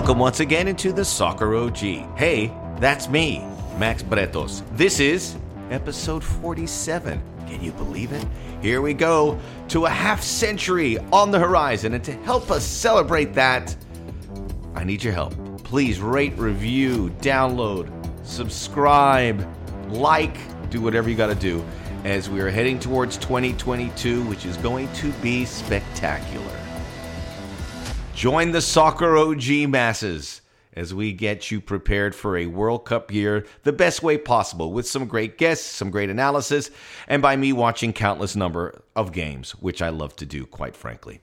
Welcome once again into the Soccer OG. Hey, that's me, Max Bretos. This is episode 47. Can you believe it? Here we go to a half century on the horizon. And to help us celebrate that, I need your help. Please rate, review, download, subscribe, like, do whatever you got to do as we are heading towards 2022, which is going to be spectacular. Join the Soccer OG masses as we get you prepared for a World Cup year the best way possible, with some great guests, some great analysis, and by me watching countless number of games, which I love to do, quite frankly.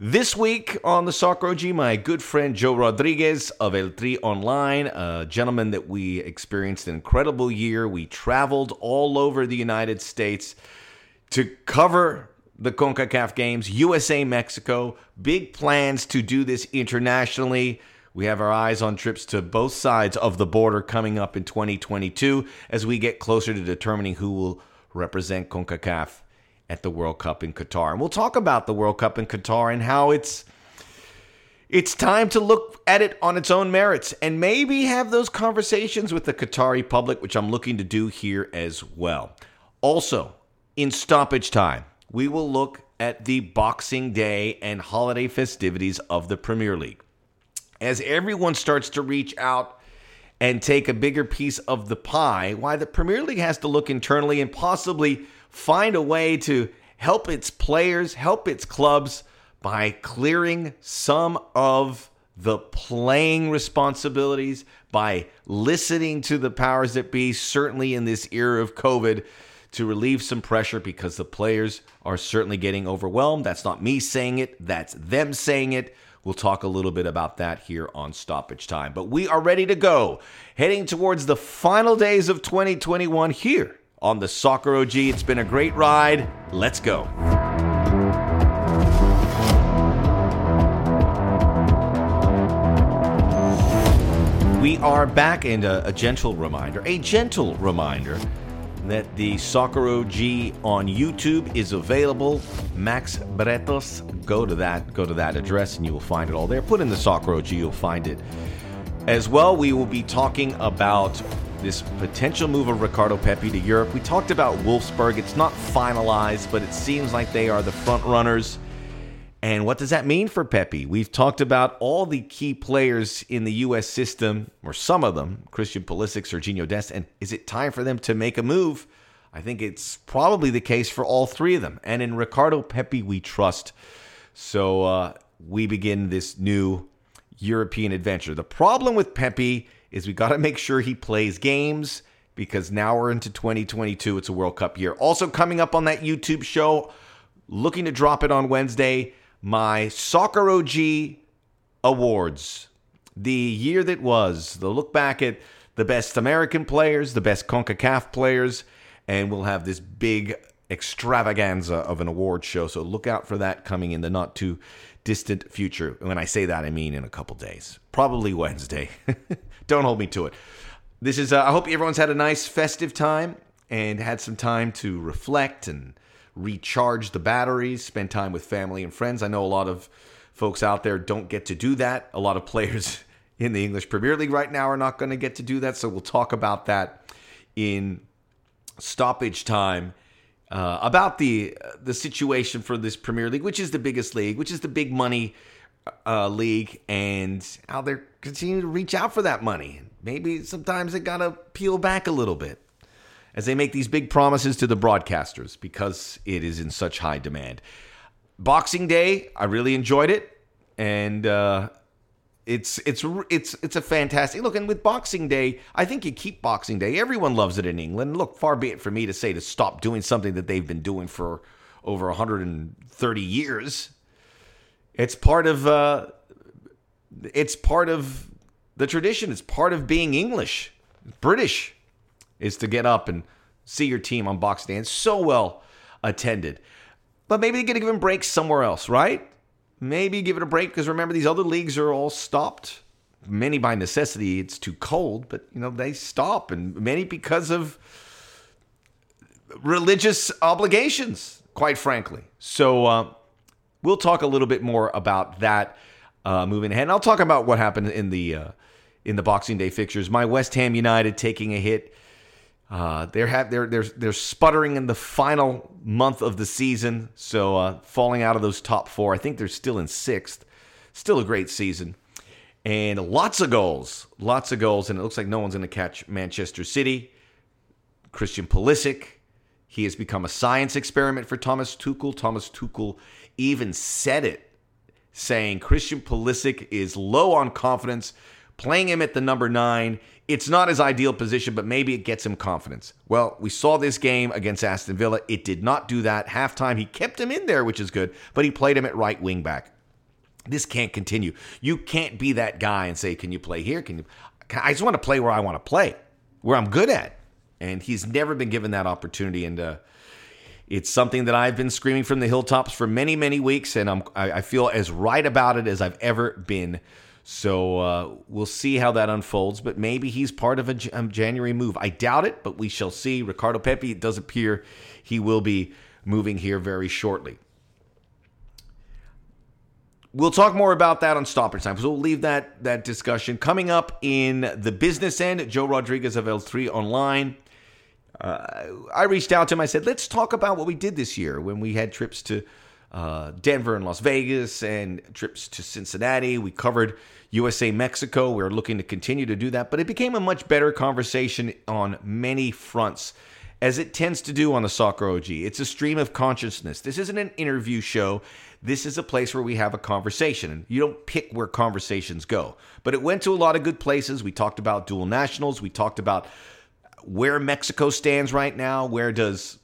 This week on the Soccer OG, my good friend Joe Rodriguez of El Tri Online, a gentleman that we experienced an incredible year. We traveled all over the United States to cover the CONCACAF games, USA-Mexico, big plans to do this internationally. We have our eyes on trips to both sides of the border coming up in 2022 as we get closer to determining who will represent CONCACAF at the World Cup in Qatar. And we'll talk about the World Cup in Qatar and how it's time to look at it on its own merits and maybe have those conversations with the Qatari public, which I'm looking to do here as well. Also, in stoppage time, we will look at the Boxing Day and holiday festivities of the Premier League. As everyone starts to reach out and take a bigger piece of the pie, why the Premier League has to look internally and possibly find a way to help its players, help its clubs by clearing some of the playing responsibilities, by listening to the powers that be, certainly in this era of COVID, to relieve some pressure because the players are certainly getting overwhelmed. That's not me saying it, that's them saying it. We'll talk a little bit about that here on Stoppage Time. But we are ready to go, heading towards the final days of 2021 here on the Soccer OG. It's been a great ride. Let's go. We are back, and a gentle reminder that the Soccer OG on YouTube is available. Max Bretos, go to that address and you will find it all there. Put in the Soccer OG, you'll find it as well. We will be talking about this potential move of Ricardo Pepi to Europe. We talked about Wolfsburg. It's not finalized, but it seems like they are the front runners. And what does that mean for Pepi? We've talked about all the key players in the U.S. system, or some of them, Christian Pulisic, Serginho Dest, and is it time for them to make a move? I think it's probably the case for all three of them. And in Ricardo Pepi, we trust. So we begin this new European adventure. The problem with Pepi is we got to make sure he plays games, because now we're into 2022. It's a World Cup year. Also coming up on that YouTube show, looking to drop it on Wednesday, my Soccer OG Awards, the year that was, the look back at the best American players, the best CONCACAF players, and we'll have this big extravaganza of an award show. So look out for that coming in the not too distant future. And when I say that, I mean in a couple days, probably Wednesday. Don't hold me to it. This is, I hope everyone's had a nice festive time and had some time to reflect and recharge the batteries, spend time with family and friends. I know a lot of folks out there don't get to do that. A lot of players in the English Premier League right now are not going to get to do that. So we'll talk about that in stoppage time, about the situation for this Premier League, which is the biggest league, which is the big money league, and how they're continuing to reach out for that money. Maybe sometimes they got to peel back a little bit as they make these big promises to the broadcasters because it is in such high demand. Boxing Day, I really enjoyed it, and it's a fantastic look. And with Boxing Day, I think you keep Boxing Day. Everyone loves it in England. Look, far be it for me to say to stop doing something that they've been doing for over 130 years. It's part of the tradition. It's part of being English, British, is to get up and see your team on Boxing Day. And so well attended. But maybe they're going to give him breaks somewhere else, right? Maybe give it a break, because remember, these other leagues are all stopped. Many by necessity, it's too cold, but you know they stop, and many because of religious obligations, quite frankly. So we'll talk a little bit more about that. moving ahead. And I'll talk about what happened in the Boxing Day fixtures. My West Ham United taking a hit. They're sputtering in the final month of the season, so falling out of those top four. I think they're still in sixth. Still a great season. And lots of goals, and it looks like no one's going to catch Manchester City. Christian Pulisic, he has become a science experiment for Thomas Tuchel. Thomas Tuchel even said it, saying Christian Pulisic is low on confidence. Playing him at the number 9, it's not his ideal position, but maybe it gets him confidence. Well, we saw this game against Aston Villa. It did not do that. Halftime, he kept him in there, which is good, but he played him at right wing back. This can't continue. You can't be that guy and say, can you play here? I just want to play where I want to play, where I'm good at. And he's never been given that opportunity. And it's something that I've been screaming from the hilltops for many, many weeks, and I feel as right about it as I've ever been. So we'll see how that unfolds, but maybe he's part of a January move. I doubt it, but we shall see. Ricardo Pepi, it does appear he will be moving here very shortly. We'll talk more about that on Stoppage Time, so we'll leave that discussion. Coming up in the business end, Joe Rodriguez of El Tri Online. I reached out to him. I said, let's talk about what we did this year when we had trips to Denver and Las Vegas and trips to Cincinnati. We covered USA-Mexico. We're looking to continue to do that, but it became a much better conversation on many fronts, as it tends to do on the Soccer OG. It's a stream of consciousness. This isn't an interview show. This is a place where we have a conversation, and you don't pick where conversations go, but it went to a lot of good places. We talked about dual nationals. We talked about where Mexico stands right now. Where does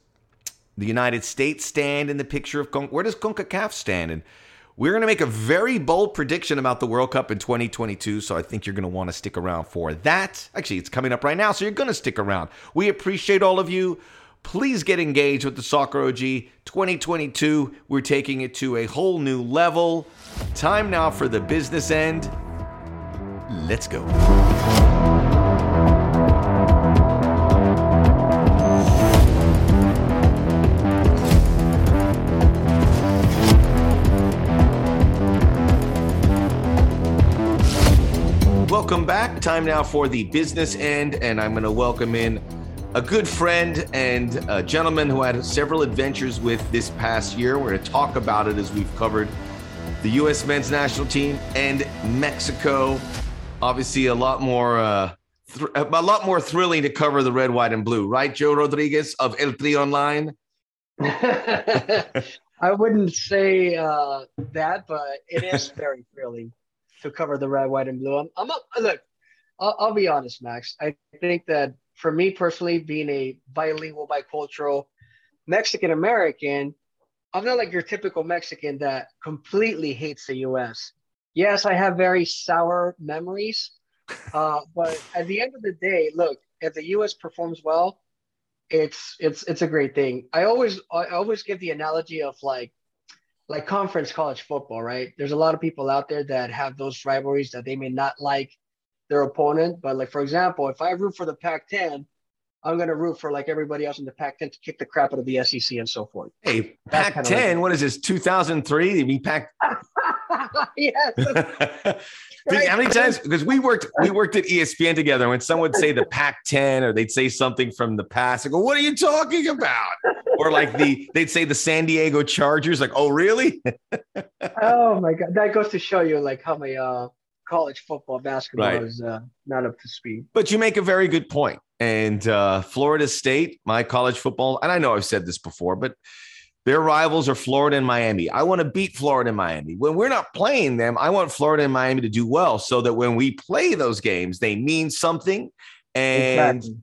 the United States stand in the picture of where does CONCACAF stand? And we're going to make a very bold prediction about the World Cup in 2022, so I think you're going to want to stick around for that. Actually, it's coming up right now, so you're going to stick around. We appreciate all of you. Please get engaged with the Soccer OG 2022. We're taking it to a whole new level. Time now for the business end. Let's go. Welcome back. Time now for the business end, and I'm going to welcome in a good friend and a gentleman who had several adventures with this past year. We're going to talk about it as we've covered the U.S. men's national team and Mexico. Obviously, a lot more thrilling to cover the red, white, and blue, right? Joe Rodriguez of El Tri Online. I wouldn't say that, but it is very thrilling to cover the red, white, and blue. I'll be honest, Max. I think that for me personally, being a bilingual, bicultural Mexican-American, I'm not like your typical Mexican that completely hates the U.S. Yes, I have very sour memories, but at the end of the day, look, if the U.S. performs well, it's a great thing. I always give the analogy of like conference college football, right? There's a lot of people out there that have those rivalries that they may not like their opponent. But like, for example, if I root for the Pac-10, I'm going to root for like everybody else in the Pac-10 to kick the crap out of the SEC and so forth. Hey, that's Pac-10, kind of like, what is this, 2003? We Pac. Yes. Right. How many times? Because we worked at ESPN together. When someone would say the Pac-10 or they'd say something from the past, I go, what are you talking about? Or like they'd say the San Diego Chargers, like, oh, really? Oh, my God. That goes to show you like how my college football basketball is not up to speed. But you make a very good point. And Florida State, my college football, and I know I've said this before, but their rivals are Florida and Miami. I want to beat Florida and Miami. When we're not playing them, I want Florida and Miami to do well so that when we play those games, they mean something. And exactly.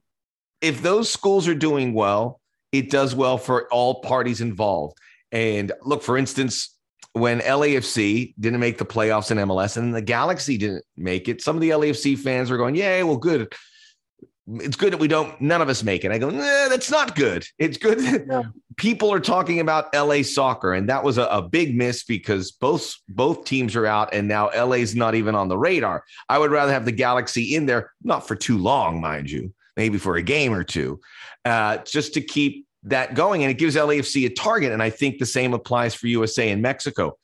If those schools are doing well, it does well for all parties involved. And look, for instance, when LAFC didn't make the playoffs in MLS and the Galaxy didn't make it, some of the LAFC fans were going, yay, well, good. It's good that none of us make it. I go, nah, that's not good. It's good that people are talking about LA soccer. And that was a big miss because both teams are out and now LA's not even on the radar. I would rather have the Galaxy in there, not for too long, mind you, maybe for a game or two, just to keep that going. And it gives LAFC a target. And I think the same applies for USA and Mexico.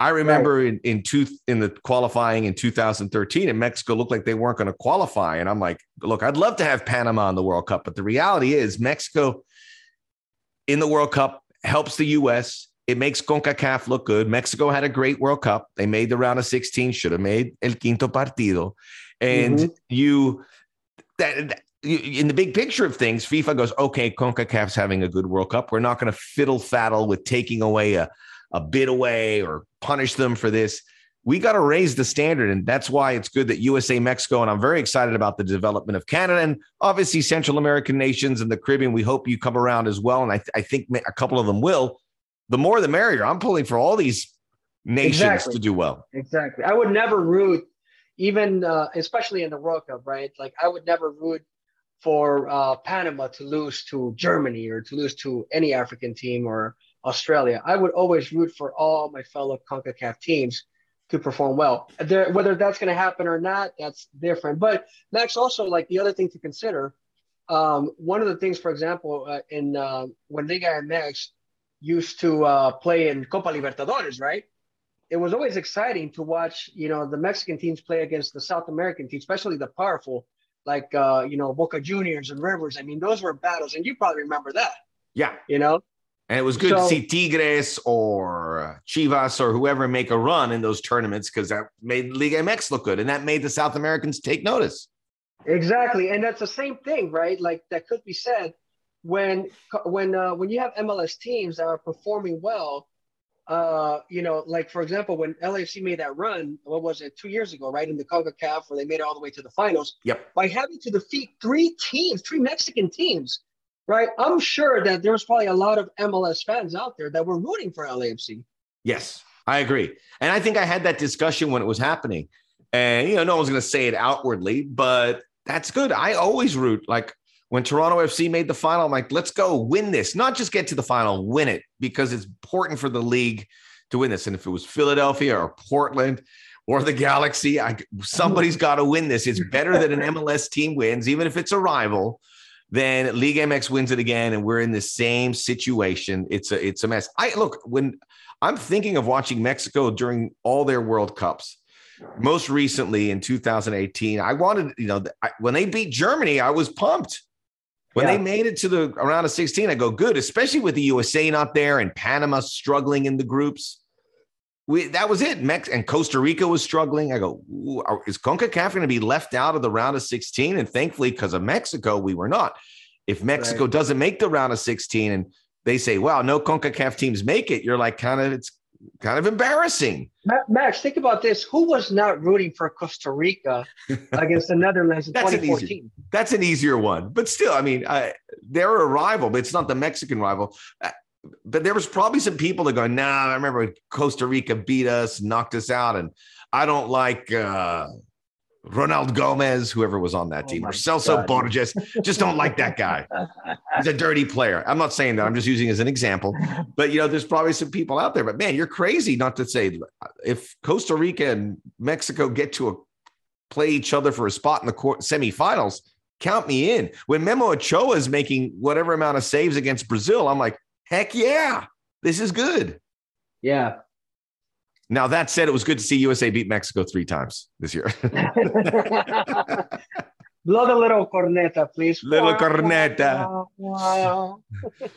I remember in the qualifying in 2013, and Mexico looked like they weren't going to qualify. And I'm like, look, I'd love to have Panama in the World Cup, but the reality is Mexico in the World Cup helps the U.S. It makes CONCACAF look good. Mexico had a great World Cup. They made the round of 16, should have made el quinto partido. And in the big picture of things, FIFA goes, okay, CONCACAF's having a good World Cup. We're not going to fiddle-faddle with taking away a bid away or punish them for this. We got to raise the standard, and that's why it's good that USA-Mexico, and I'm very excited about the development of Canada and obviously Central American nations and the Caribbean. We hope you come around as well, and I think a couple of them will. The more the merrier. I'm pulling for all these nations to do well. Exactly. I would never root, even especially in the World Cup, right? Like I would never root for Panama to lose to Germany or to lose to any African team or Australia. I would always root for all my fellow CONCACAF teams to perform well. Whether that's going to happen or not, that's different. But Max, also like the other thing to consider, one of the things, for example, when Liga MX used to play in Copa Libertadores, right? It was always exciting to watch, the Mexican teams play against the South American teams, especially the powerful, like, Boca Juniors and Rivers. I mean, those were battles, and you probably remember that. Yeah. And it was good to see Tigres or Chivas or whoever make a run in those tournaments because that made Liga MX look good, and that made the South Americans take notice. Exactly, and that's the same thing, right? Like that could be said when you have MLS teams that are performing well, like for example, when LAFC made that run, what was it, 2 years ago, right, in the CONCACAF where they made it all the way to the finals. Yep. By having to defeat three Mexican teams. Right. I'm sure that there's probably a lot of MLS fans out there that were rooting for LAFC. Yes, I agree. And I think I had that discussion when it was happening. And, no one's going to say it outwardly, but that's good. I always root. Like when Toronto FC made the final, I'm like, let's go win this, not just get to the final, win it, because it's important for the league to win this. And if it was Philadelphia or Portland or the Galaxy, somebody's got to win this. It's better that an MLS team wins, even if it's a rival. Then Liga MX wins it again, and we're in the same situation. It's a mess. Look, when I'm thinking of watching Mexico during all their World Cups, most recently in 2018, I wanted, when they beat Germany, I was pumped. When they made it to the round of 16, I go, good, especially with the USA not there and Panama struggling in the groups. That was it. And Costa Rica was struggling. I go, is CONCACAF going to be left out of the round of 16? And thankfully, because of Mexico, we were not. If Mexico doesn't make the round of 16 and they say, wow, no CONCACAF teams make it, you're like, it's kind of embarrassing. Max, think about this. Who was not rooting for Costa Rica against the Netherlands in 2014? That's an easier one. But still, I mean, they're a rival, but it's not the Mexican rival. But there was probably some people that go, nah, I remember when Costa Rica beat us, knocked us out, and I don't like Ronald Gomez, whoever was on that team, or Celso Borges. Just don't like that guy. He's a dirty player. I'm not saying that. I'm just using it as an example. But, there's probably some people out there. But, man, you're crazy not to say if Costa Rica and Mexico get to play each other for a spot in the semifinals, count me in. When Memo Ochoa is making whatever amount of saves against Brazil, I'm like, heck yeah, this is good. Yeah. Now, that said, it was good to see USA beat Mexico 3 times this year. Blow the little corneta, please. Little corneta. Wow.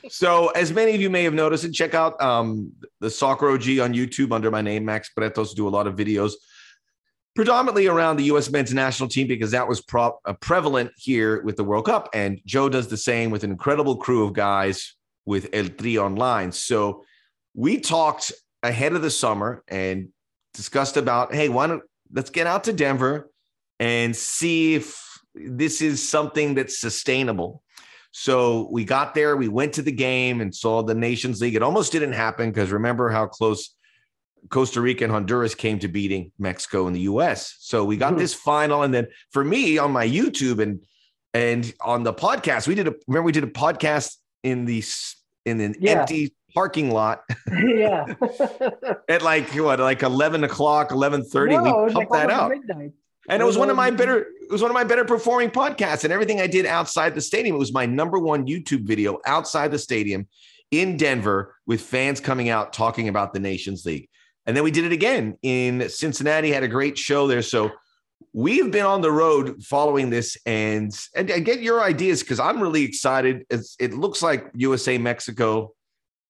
So as many of you may have noticed, and check out the Soccer OG on YouTube under my name, Max Bretos, do a lot of videos predominantly around the U.S. men's national team because that was prevalent here with the World Cup. And Joe does the same with an incredible crew of guys with El Tri Online. So we talked ahead of the summer and discussed about, hey, let's get out to Denver and see if this is something that's sustainable. So we got there, we went to the game and saw the Nations League. It almost didn't happen because remember how close Costa Rica and Honduras came to beating Mexico and the U.S. So we got this final. And then for me on my YouTube and on the podcast, we did a podcast in an empty parking lot at like 11 o'clock, 11:30, we pumped that out. And it was one of my better performing podcasts, and everything I did outside the stadium. It was my number one YouTube video outside the stadium in Denver with fans coming out, talking about the Nations League. And then we did it again in Cincinnati, had a great show there. So we've been on the road following this, and get your ideas, because I'm really excited. It looks like USA-Mexico,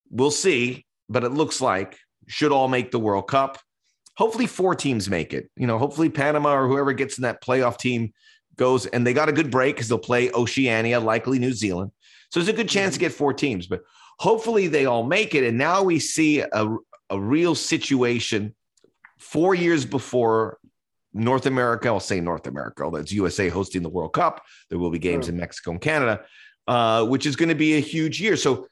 we'll see, but it looks like should all make the World Cup. Hopefully 4 teams make it. You know, hopefully Panama or whoever gets in that playoff team goes, and they got a good break because they'll play Oceania, likely New Zealand. So there's a good chance to get 4 teams, but hopefully they all make it. And now we see a real situation 4 years before North America. I'll say North America, although it's USA hosting the World Cup. There will be games in Mexico and Canada, which is going to be a huge year. So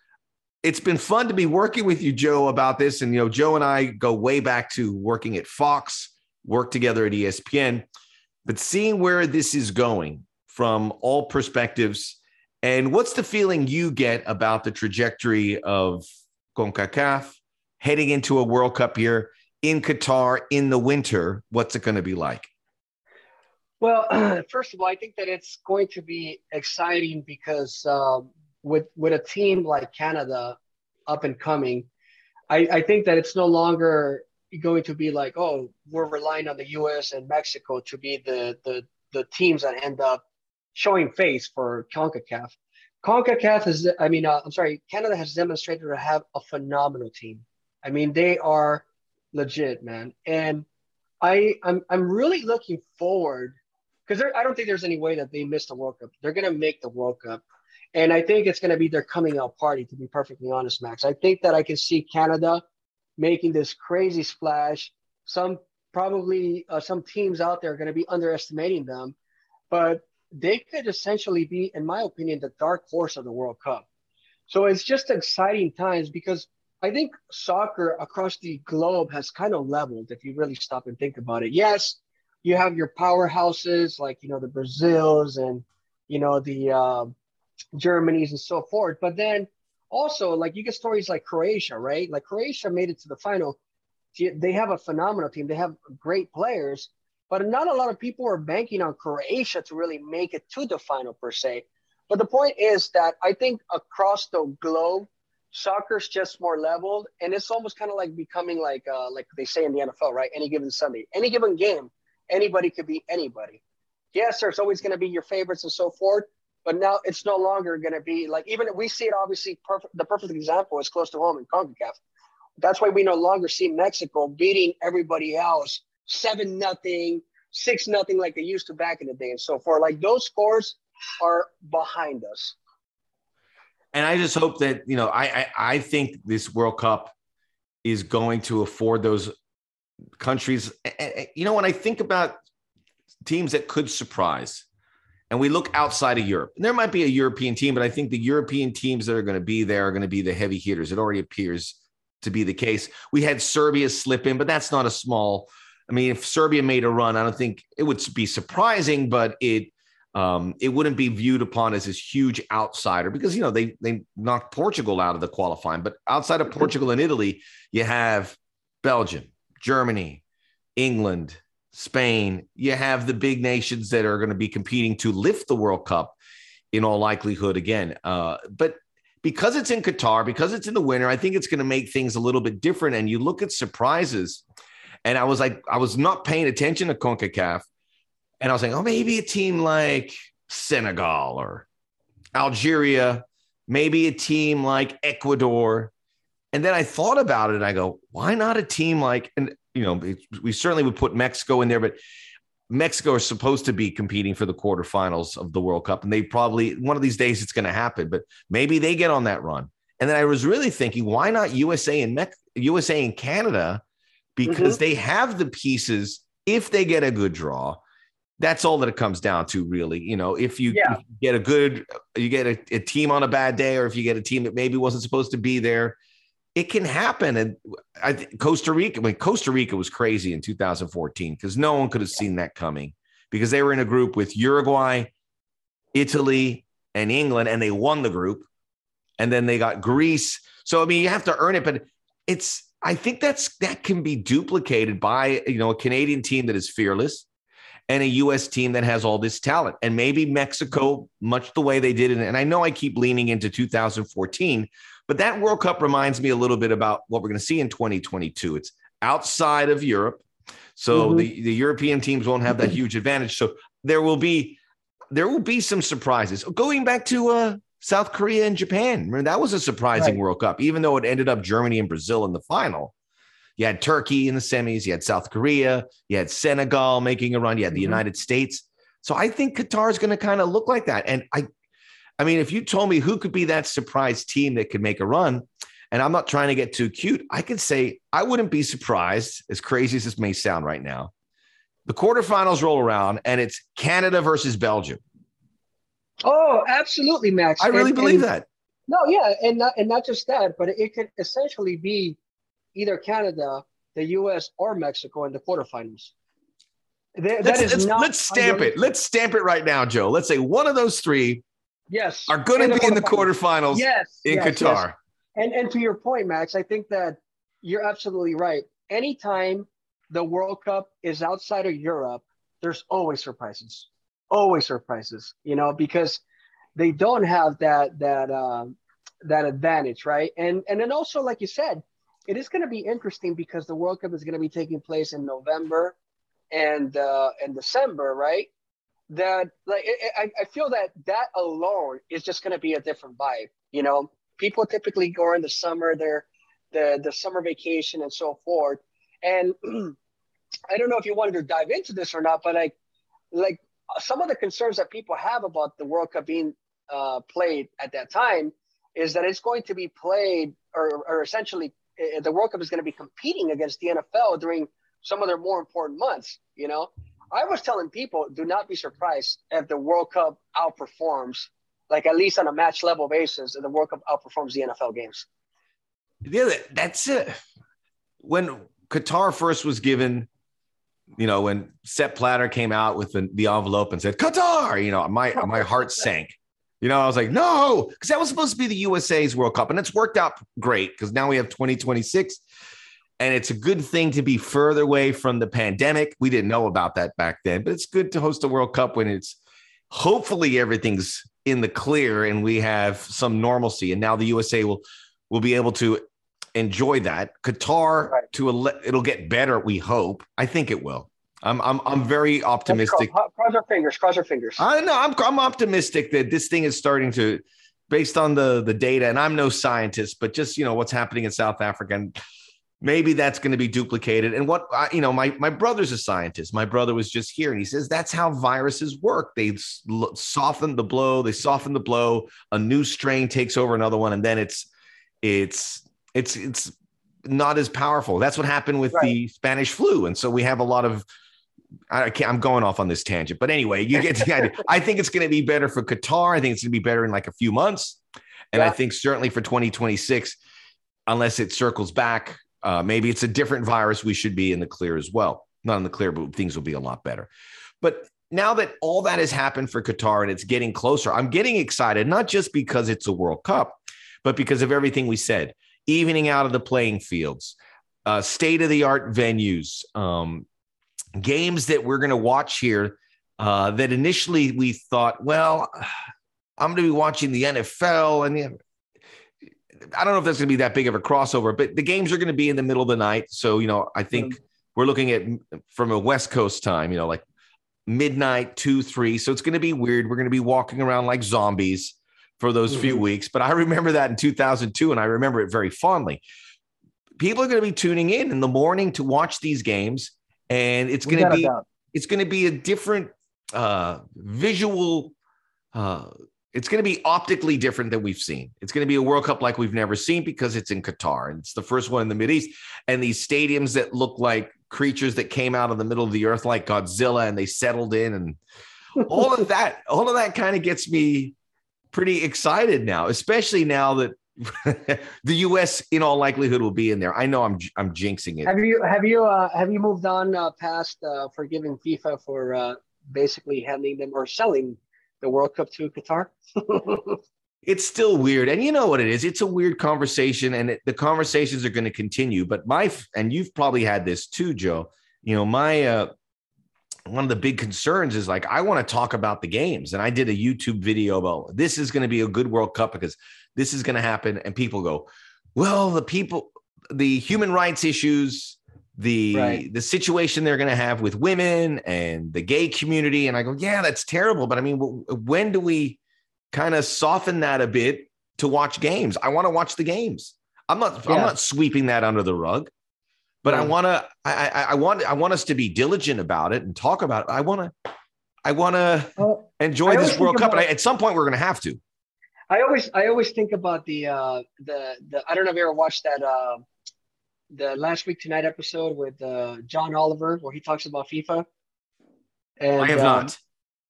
it's been fun to be working with you, Joe, about this. And, you know, Joe and I go way back to working at Fox, work together at ESPN, but seeing where this is going from all perspectives. And what's the feeling you get about the trajectory of CONCACAF heading into a World Cup year in Qatar in the winter? What's it going to be like? Well, first of all, I think that it's going to be exciting because with a team like Canada up and coming, I think that it's no longer going to be like, oh, we're relying on the U.S. and Mexico to be the teams that end up showing face for CONCACAF. Canada has demonstrated to have a phenomenal team. I mean, they are legit, man. And I'm really looking forward, because I don't think there's any way that they miss the World Cup. They're going to make the World Cup. And I think it's going to be their coming out party, to be perfectly honest, Max. I think that I can see Canada making this crazy splash. Some teams out there are going to be underestimating them, but they could essentially be, in my opinion, the dark horse of the World Cup. So it's just exciting times, because I think soccer across the globe has kind of leveled, if you really stop and think about it. Yes, you have your powerhouses like, you know, the Brazils and, you know, the Germanys and so forth. But then also, like, you get stories like Croatia, right? Like, Croatia made it to the final. They have a phenomenal team. They have great players. But not a lot of people are banking on Croatia to really make it to the final, per se. But the point is that I think across the globe, soccer's just more leveled. And it's almost kind of like becoming like they say in the NFL, right? Any given Sunday, any given game, anybody could be anybody. Yes, there's always going to be your favorites and so forth. But now it's no longer going to be like, even if we see it, obviously, the perfect example is close to home in CONCACAF. That's why we no longer see Mexico beating everybody else 7-0, 6-0, like they used to back in the day and so forth. Like, those scores are behind us. And I just hope that, you know, I think this World Cup is going to afford those countries. You know, when I think about teams that could surprise, and we look outside of Europe, and there might be a European team, but I think the European teams that are going to be there are going to be the heavy hitters. It already appears to be the case. We had Serbia slip in, but that's not a small – I mean, if Serbia made a run, I don't think it would be surprising, but it wouldn't be viewed upon as this huge outsider, because, you know, they knocked Portugal out of the qualifying. But outside of Portugal and Italy, you have Belgium, Germany, England, Spain. You have the big nations that are going to be competing to lift the World Cup in all likelihood again. But because it's in Qatar, because it's in the winter, I think it's going to make things a little bit different. And you look at surprises. And I was like, I was not paying attention to CONCACAF. And I was like, oh, maybe a team like Senegal or Algeria, maybe a team like Ecuador. And then I thought about it and I go, why not a team like, and, you know, we certainly would put Mexico in there, but Mexico is supposed to be competing for the quarterfinals of the World Cup. And they probably, one of these days it's going to happen, but maybe they get on that run. And then I was really thinking, why not USA and Canada? Because they have the pieces. If they get a good draw, that's all that it comes down to, really. You know, if you get a team on a bad day, or if you get a team that maybe wasn't supposed to be there, it can happen. And Costa Rica was crazy in 2014, because no one could have seen that coming, because they were in a group with Uruguay, Italy, and England, and they won the group. And then they got Greece. So, I mean, you have to earn it, but I think that can be duplicated by, you know, a Canadian team that is fearless and a U.S. team that has all this talent, and maybe Mexico, much the way they did it. And I know I keep leaning into 2014, but that World Cup reminds me a little bit about what we're going to see in 2022. It's outside of Europe. So the European teams won't have that huge advantage. So there will be some surprises. Going back to South Korea and Japan, remember, that was a surprising World Cup, even though it ended up Germany and Brazil in the final. You had Turkey in the semis. You had South Korea. You had Senegal making a run. You had the United States. So I think Qatar is going to kind of look like that. And I mean, if you told me who could be that surprise team that could make a run, and I'm not trying to get too cute, I could say I wouldn't be surprised, as crazy as this may sound right now, the quarterfinals roll around and it's Canada versus Belgium. Oh, absolutely, Max. I really believe that. No, yeah. And not just that, but it could essentially be either Canada, the U.S., or Mexico in the quarterfinals. Let's stamp it right now, Joe. Let's say one of those three are going to be in the quarterfinals in Qatar. Yes. And to your point, Max, I think that you're absolutely right. Anytime the World Cup is outside of Europe, there's always surprises. Always surprises, you know, because they don't have that advantage, right? And then also, like you said, it is going to be interesting because the World Cup is going to be taking place in November and December, right? That like I feel that alone is just going to be a different vibe, you know. People typically go in the summer, the summer vacation and so forth. And I don't know if you wanted to dive into this or not, but like some of the concerns that people have about the World Cup being played at that time is that it's going to be played or essentially the World Cup is going to be competing against the NFL during some of their more important months. You know, I was telling people, do not be surprised if the World Cup outperforms, like at least on a match level basis, the World Cup outperforms the NFL games. Yeah, that's it. When Qatar first was given, you know, when Sepp Blatter came out with the envelope and said, Qatar, you know, my heart sank. You know, I was like, no, because that was supposed to be the USA's World Cup. And it's worked out great because now we have 2026. And it's a good thing to be further away from the pandemic. We didn't know about that back then, but it's good to host a World Cup when it's hopefully everything's in the clear and we have some normalcy. And now the USA will be able to enjoy that. Qatar, it'll get better, we hope. I think it will. I'm very optimistic. Cross our fingers. I know. I'm optimistic that this thing is starting to, based on the data, and I'm no scientist, but just, you know, what's happening in South Africa, and maybe that's going to be duplicated. And what, you know, my brother's a scientist. My brother was just here and he says, that's how viruses work. They soften the blow. A new strain takes over another one. And then it's not as powerful. That's what happened with the Spanish flu. And so we have a lot of, I'm going off on this tangent, but anyway, you get the idea. I think it's going to be better for Qatar. I think it's going to be better in like a few months. And I think certainly for 2026, unless it circles back, maybe it's a different virus, we should be in the clear as well. Not in the clear, but things will be a lot better. But now that all that has happened for Qatar and it's getting closer, I'm getting excited, not just because it's a World Cup, but because of everything we said, evening out of the playing fields, state-of-the-art venues, games that we're going to watch here that initially we thought, well, I'm going to be watching the NFL. I don't know if that's going to be that big of a crossover, but the games are going to be in the middle of the night. So, you know, I think we're looking at from a West Coast time, you know, like midnight, 2, 3. So it's going to be weird. We're going to be walking around like zombies for those few weeks. But I remember that in 2002, and I remember it very fondly. People are going to be tuning in the morning to watch these games, and it's going to be a different visual. It's going to be optically different than we've seen. It's going to be a World Cup like we've never seen because it's in Qatar and it's the first one in the Mideast. And these stadiums that look like creatures that came out of the middle of the earth, like Godzilla, and they settled in, and all of that kind of gets me pretty excited now, especially now that the U.S. in all likelihood will be in there. I know I'm jinxing it. Have you moved on past forgiving FIFA for basically handing them or selling the World Cup to Qatar? It's still weird. And you know what it is? It's a weird conversation, and the conversations are going to continue. But and you've probably had this too, Joe, you know, my, one of the big concerns is like, I want to talk about the games. And I did a YouTube video about this is going to be a good World Cup because this is going to happen. And people go, well, the human rights issues, the situation they're going to have with women and the gay community. And I go, yeah, that's terrible. But I mean, when do we kind of soften that a bit to watch games? I want to watch the games. I'm not sweeping that under the rug, but right. I want us to be diligent about it and talk about it. I want to enjoy this World Cup. And at some point we're going to have to. I always think about the I don't know if you ever watched that, the Last Week Tonight episode with John Oliver, where he talks about FIFA. And, I have not.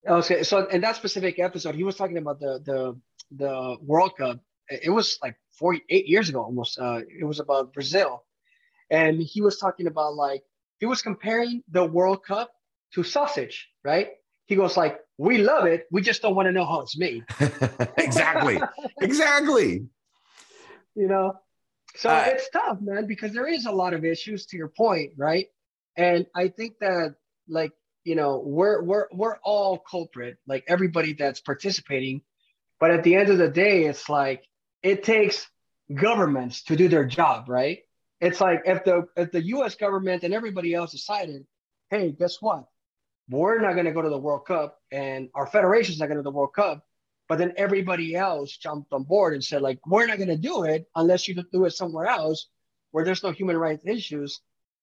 Okay, so in that specific episode, he was talking about the World Cup. It was like 48 years ago almost. It was about Brazil. And he was talking about, like, he was comparing the World Cup to sausage, right? He goes like, we love it. We just don't want to know how it's made. Exactly. Exactly. You know? So it's tough, man, because there is a lot of issues to your point, right? And I think that, like, you know, we're all culprit, like everybody that's participating. But at the end of the day, it's like it takes governments to do their job, right? It's like if the U.S. government and everybody else decided, hey, guess what? We're not going to go to the World Cup, and our federation's not going to the World Cup. But then everybody else jumped on board and said, like, we're not going to do it unless you do it somewhere else where there's no human rights issues.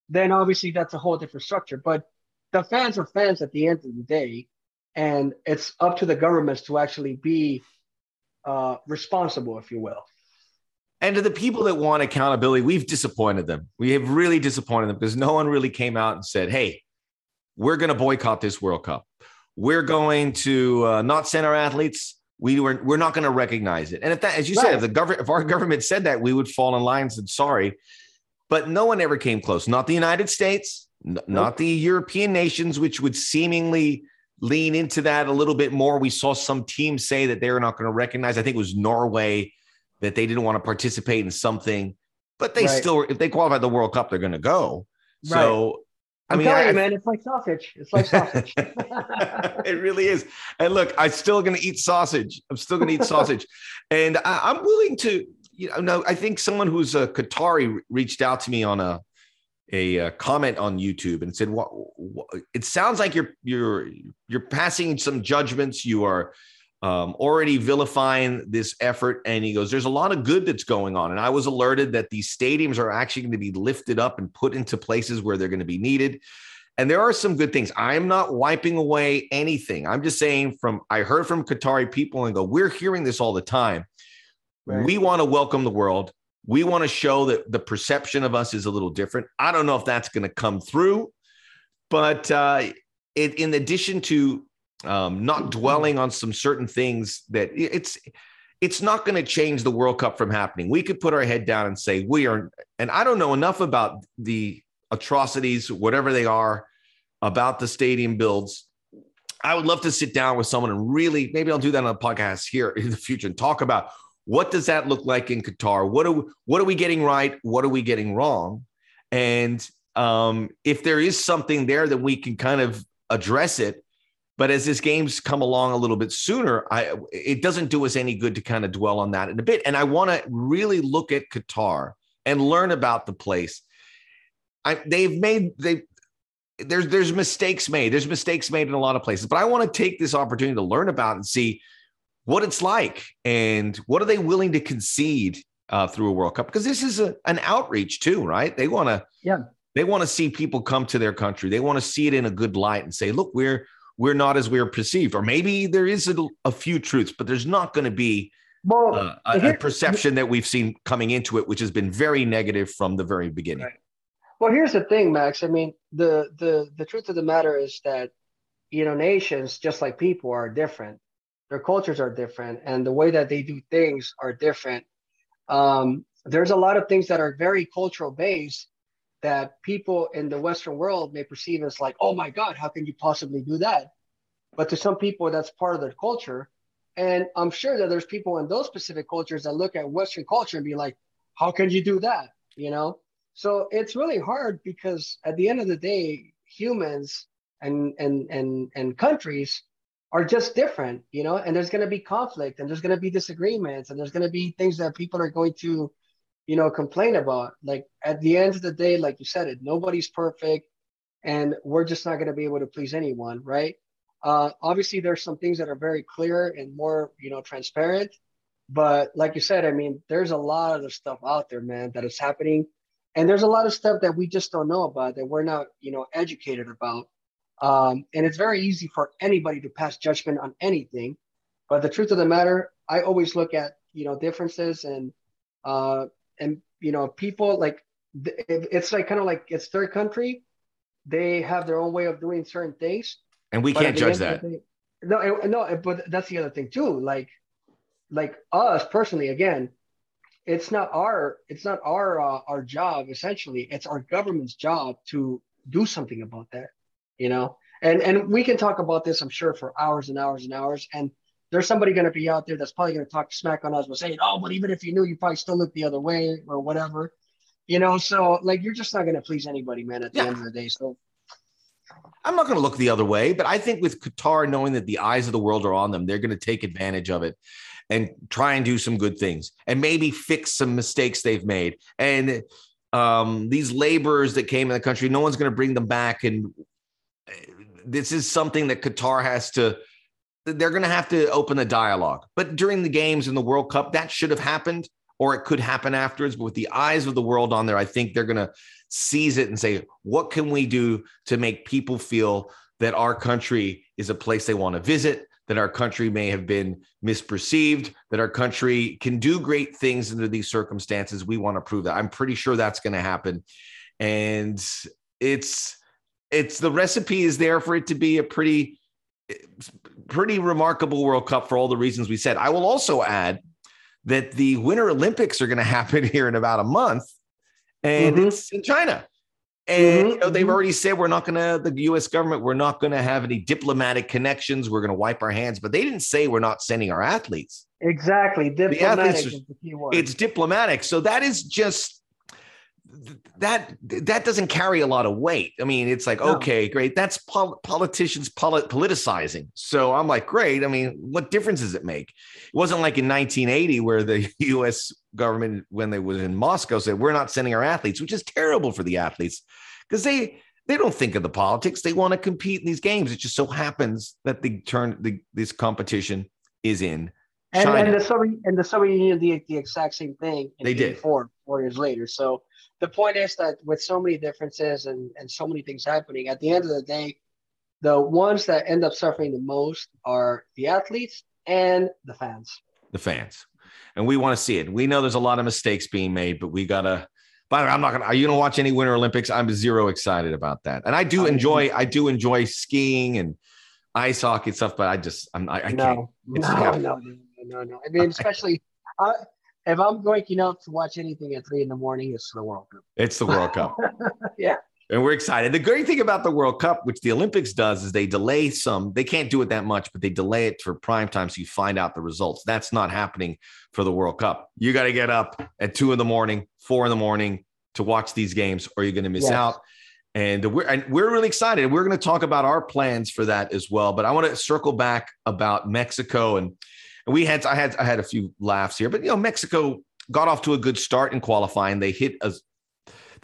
Then obviously that's a whole different structure. But the fans are fans at the end of the day. And it's up to the governments to actually be responsible, if you will. And to the people that want accountability, we've disappointed them. We have really disappointed them because no one really came out and said, hey, we're going to boycott this World Cup. We're going to not send our athletes. We're not going to recognize it. And if that, as you said, if our government said that, we would fall in line and said, sorry, but no one ever came close. Not the United States, not the European nations, which would seemingly lean into that a little bit more. We saw some teams say that they were not going to recognize. I think it was Norway that they didn't want to participate in something, but they still, if they qualify the World Cup, they're going to go. Right. So I'm telling you, man, it's like sausage. It's like sausage. It really is. And look, I'm still going to eat sausage. And I'm willing to, I think someone who's a Qatari reached out to me on a comment on YouTube and said, "What? It sounds like you're passing some judgments. You are already vilifying this effort." And he goes, "There's a lot of good that's going on." And I was alerted that these stadiums are actually going to be lifted up and put into places where they're going to be needed. And there are some good things. I'm not wiping away anything. I'm just saying I heard from Qatari people and go, we're hearing this all the time. Right. We want to welcome the world. We want to show that the perception of us is a little different. I don't know if that's going to come through, but in addition to not dwelling on some certain things that it's not going to change the World Cup from happening. We could put our head down and say we are, and I don't know enough about the atrocities, whatever they are, about the stadium builds. I would love to sit down with someone and really, maybe I'll do that on a podcast here in the future and talk about what does that look like in Qatar? What are we getting right? What are we getting wrong? And if there is something there that we can kind of address it. But as this game's come along a little bit sooner, it doesn't do us any good to kind of dwell on that in a bit. And I want to really look at Qatar and learn about the place. There's mistakes made. There's mistakes made in a lot of places. But I want to take this opportunity to learn about and see what it's like and what are they willing to concede through a World Cup? Because this is an outreach too, right? They want to see people come to their country. They want to see it in a good light and say, look, we're not as we are perceived, or maybe there is a few truths, but there's not going to be a perception that we've seen coming into it, which has been very negative from the very beginning. Right. Well, here's the thing, Max. I mean, the truth of the matter is that, nations, just like people, are different. Their cultures are different, and the way that they do things are different. There's a lot of things that are very cultural based that people in the Western world may perceive as like, oh my God, how can you possibly do that? But to some people, that's part of their culture. And I'm sure that there's people in those specific cultures that look at Western culture and be like, how can you do that? So it's really hard because at the end of the day, humans and countries are just different, and there's going to be conflict and there's going to be disagreements and there's going to be things that people are going to you know, complain about. Like, at the end of the day, like you said it, nobody's perfect, and we're just not going to be able to please anyone, right? Obviously, there's some things that are very clear and more, you know, transparent. But like you said, I mean, there's a lot of the stuff out there, man, that is happening. And there's a lot of stuff that we just don't know about, that we're not, you know, educated about. And it's very easy for anybody to pass judgment on anything. But the truth of the matter, I always look at, you know, differences and you know, people, like, it's like kind of like it's their country. They have their own way of doing certain things. And we can't judge that. No, but that's the other thing too. Like us personally, again, it's not our job, essentially. It's our government's job to do something about that, you know? And we can talk about this, I'm sure, for hours and hours and hours. And there's somebody going to be out there that's probably going to talk smack on us by saying, oh, but even if you knew, you probably still look the other way or whatever, you know? So, like, you're just not going to please anybody, man, at the end of the day. So I'm not going to look the other way, but I think with Qatar, knowing that the eyes of the world are on them, they're going to take advantage of it and try and do some good things and maybe fix some mistakes they've made. And these laborers that came in the country, no one's going to bring them back. And this is something that Qatar they're going to have to open the dialogue. But during the games in the World Cup, that should have happened, or it could happen afterwards. But with the eyes of the world on there, I think they're going to seize it and say, what can we do to make people feel that our country is a place they want to visit, that our country may have been misperceived, that our country can do great things under these circumstances. We want to prove that. I'm pretty sure that's going to happen. And it's the recipe is there for it to be a pretty remarkable World Cup for all the reasons we said. I will also add that the Winter Olympics are going to happen here in about a month, and it's in China. And you know, they've already said the U.S. government, we're not going to have any diplomatic connections. We're going to wipe our hands. But they didn't say we're not sending our athletes. Exactly. Diplomatic is the key word. It's diplomatic. So that is just that doesn't carry a lot of weight. I mean, it's like, okay, great. That's politicians politicizing. So I'm like, great. I mean, what difference does it make? It wasn't like in 1980 where the U.S. government, when they was in Moscow, said we're not sending our athletes, which is terrible for the athletes because they don't think of the politics. They want to compete in these games. It just so happens that this competition is in China. And the Soviet Union did the exact same thing. They did 4 years later. So the point is that with so many differences and so many things happening, at the end of the day, the ones that end up suffering the most are the athletes and the fans. And we want to see it. We know there's a lot of mistakes being made, but we got to – by the way, I'm not going to – are you going to watch any Winter Olympics? I'm zero excited about that. And I do enjoy skiing and ice hockey and stuff, but I can't. No. I mean, especially if I'm waking up to watch anything at 3 in the morning, it's the World Cup. It's the World Cup. Yeah. And we're excited. The great thing about the World Cup, which the Olympics does, is they delay some. They can't do it that much, but they delay it for prime time so you find out the results. That's not happening for the World Cup. You got to get up at 2 in the morning, 4 in the morning to watch these games, or you're going to miss out. And we're really excited. We're going to talk about our plans for that as well. But I want to circle back about Mexico. And I had a few laughs here. But, you know, Mexico got off to a good start in qualifying. They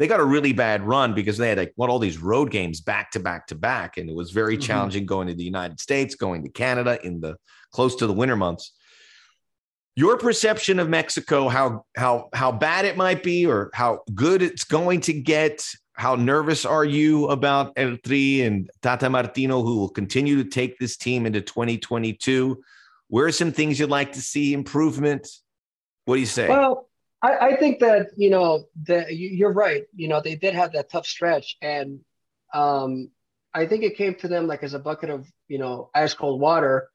got a really bad run because they had all these road games back to back to back. And it was very challenging going to the United States, going to Canada in the close to the winter months. Your perception of Mexico, how bad it might be or how good it's going to get. How nervous are you about El Tri and Tata Martino, who will continue to take this team into 2022? Where are some things you'd like to see improvement? What do you say? Well, I think that, you know, you're right. You know, they did have that tough stretch. And I think it came to them like as a bucket of, you know, ice cold water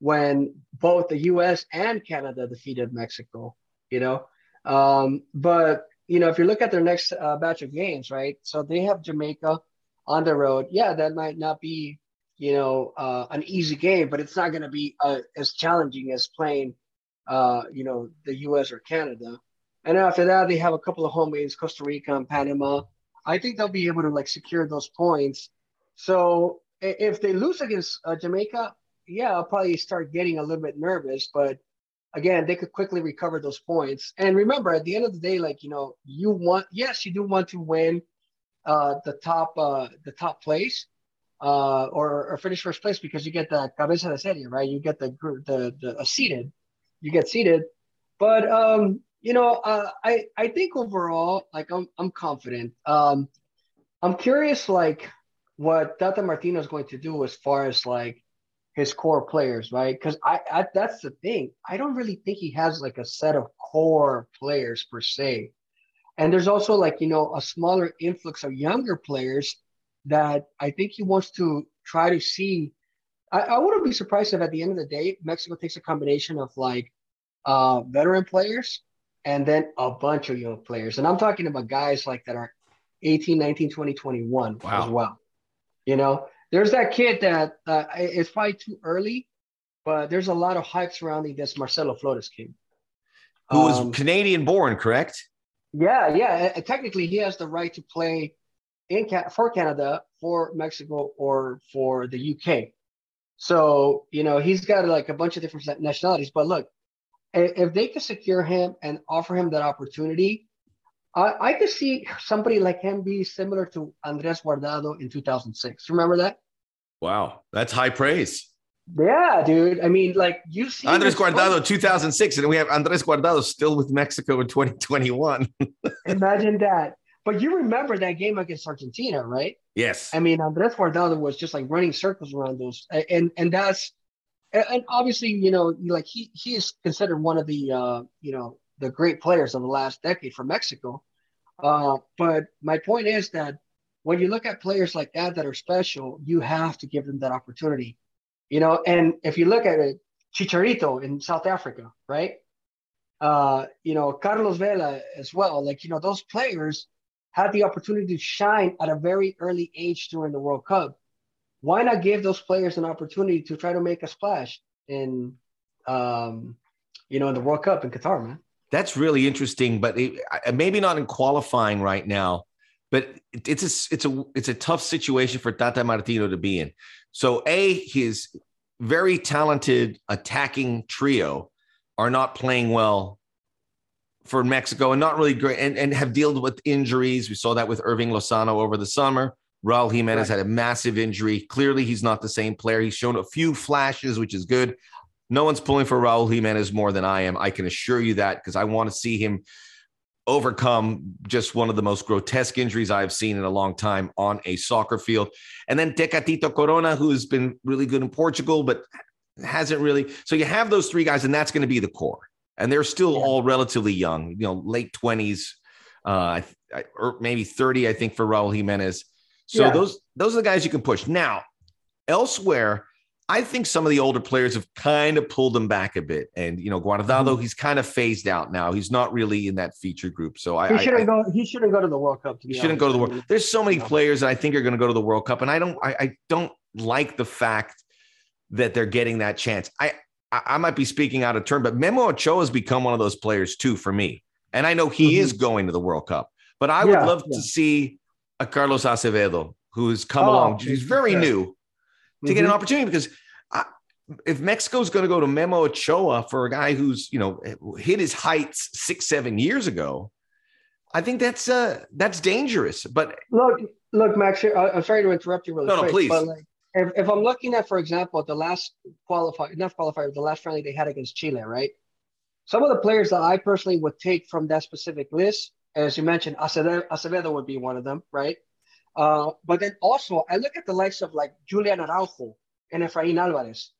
when both the U.S. and Canada defeated Mexico, you know. But, you know, if you look at their next batch of games, right, so they have Jamaica on the road. Yeah, that might not be, you know, an easy game, but it's not going to be as challenging as playing, you know, the U.S. or Canada. And after that, they have a couple of home games, Costa Rica and Panama. I think they'll be able to, like, secure those points. So if they lose against Jamaica, yeah, I'll probably start getting a little bit nervous. But again, they could quickly recover those points. And remember, at the end of the day, like, you know, you want, yes, you do want to win the top place or finish first place, because you get the cabeza de serie, right? You get the seated, you get seated. But you know, I think overall, like, I'm confident. I'm curious, like, what Tata Martino is going to do as far as like his core players, right? Because I that's the thing. I don't really think he has like a set of core players per se. And there's also, like, you know, a smaller influx of younger players that I think he wants to try to see. I wouldn't be surprised if at the end of the day, Mexico takes a combination of like veteran players and then a bunch of young players. And I'm talking about guys like that are 18, 19, 20, 21 wow. as well. You know, there's that kid that it's probably too early, but there's a lot of hype surrounding this Marcelo Flores kid. Who was Canadian born, correct? Yeah. Technically, he has the right to play for Canada, for Mexico, or for the UK. So, you know, he's got like a bunch of different nationalities. But look, if they could secure him and offer him that opportunity, I could see somebody like him be similar to Andrés Guardado in 2006. Remember that? Wow, that's high praise. Yeah, dude. I mean, like, you see Andrés Guardado 2006, and we have Andrés Guardado still with Mexico in 2021. Imagine that. But you remember that game against Argentina, right? Yes. I mean, Andrés Guardado was just like running circles around those, and that's, and obviously, you know, like he is considered one of the you know, the great players of the last decade for Mexico. But my point is that when you look at players like that that are special, you have to give them that opportunity. You know, and if you look at it, Chicharito in South Africa, right? You know, Carlos Vela as well. Like, you know, those players had the opportunity to shine at a very early age during the World Cup. Why not give those players an opportunity to try to make a splash in, you know, in the World Cup in Qatar, man? That's really interesting, but maybe not in qualifying right now. But it's a tough situation for Tata Martino to be in. So, his very talented attacking trio are not playing well for Mexico and not really great, and have dealt with injuries. We saw that with Irving Lozano over the summer. Raul Jimenez had a massive injury. Clearly, he's not the same player. He's shown a few flashes, which is good. No one's pulling for Raul Jimenez more than I am. I can assure you that, because I want to see him overcome just one of the most grotesque injuries I've seen in a long time on a soccer field. And then Tecatito Corona, who has been really good in Portugal, but hasn't really. So you have those three guys, and that's going to be the core. And they're still all relatively young, you know, late 20s, or maybe 30, I think, for Raul Jimenez. So those are the guys you can push. Now, elsewhere, I think some of the older players have kind of pulled them back a bit. And, you know, Guardado, he's kind of phased out now. He's not really in that feature group. So he shouldn't go to the World Cup. He shouldn't go to the World Cup. There's so many players that I think are going to go to the World Cup. And I don't like the fact that they're getting that chance. I might be speaking out of turn, but Memo Ochoa has become one of those players too, for me. And I know he is going to the World Cup, but I would love to see a Carlos Acevedo, who has come along. He's very new. To get an opportunity, because if Mexico's going to go to Memo Ochoa for a guy who's, you know, hit his heights 6-7 years ago, I think that's dangerous. But look, Max, I'm sorry to interrupt you really quick. No, please. But like, if I'm looking at, for example, the last friendly they had against Chile, right? Some of the players that I personally would take from that specific list, as you mentioned, Acevedo would be one of them, right? But then also, I look at the likes of like Julian Araujo and Efrain Alvarez.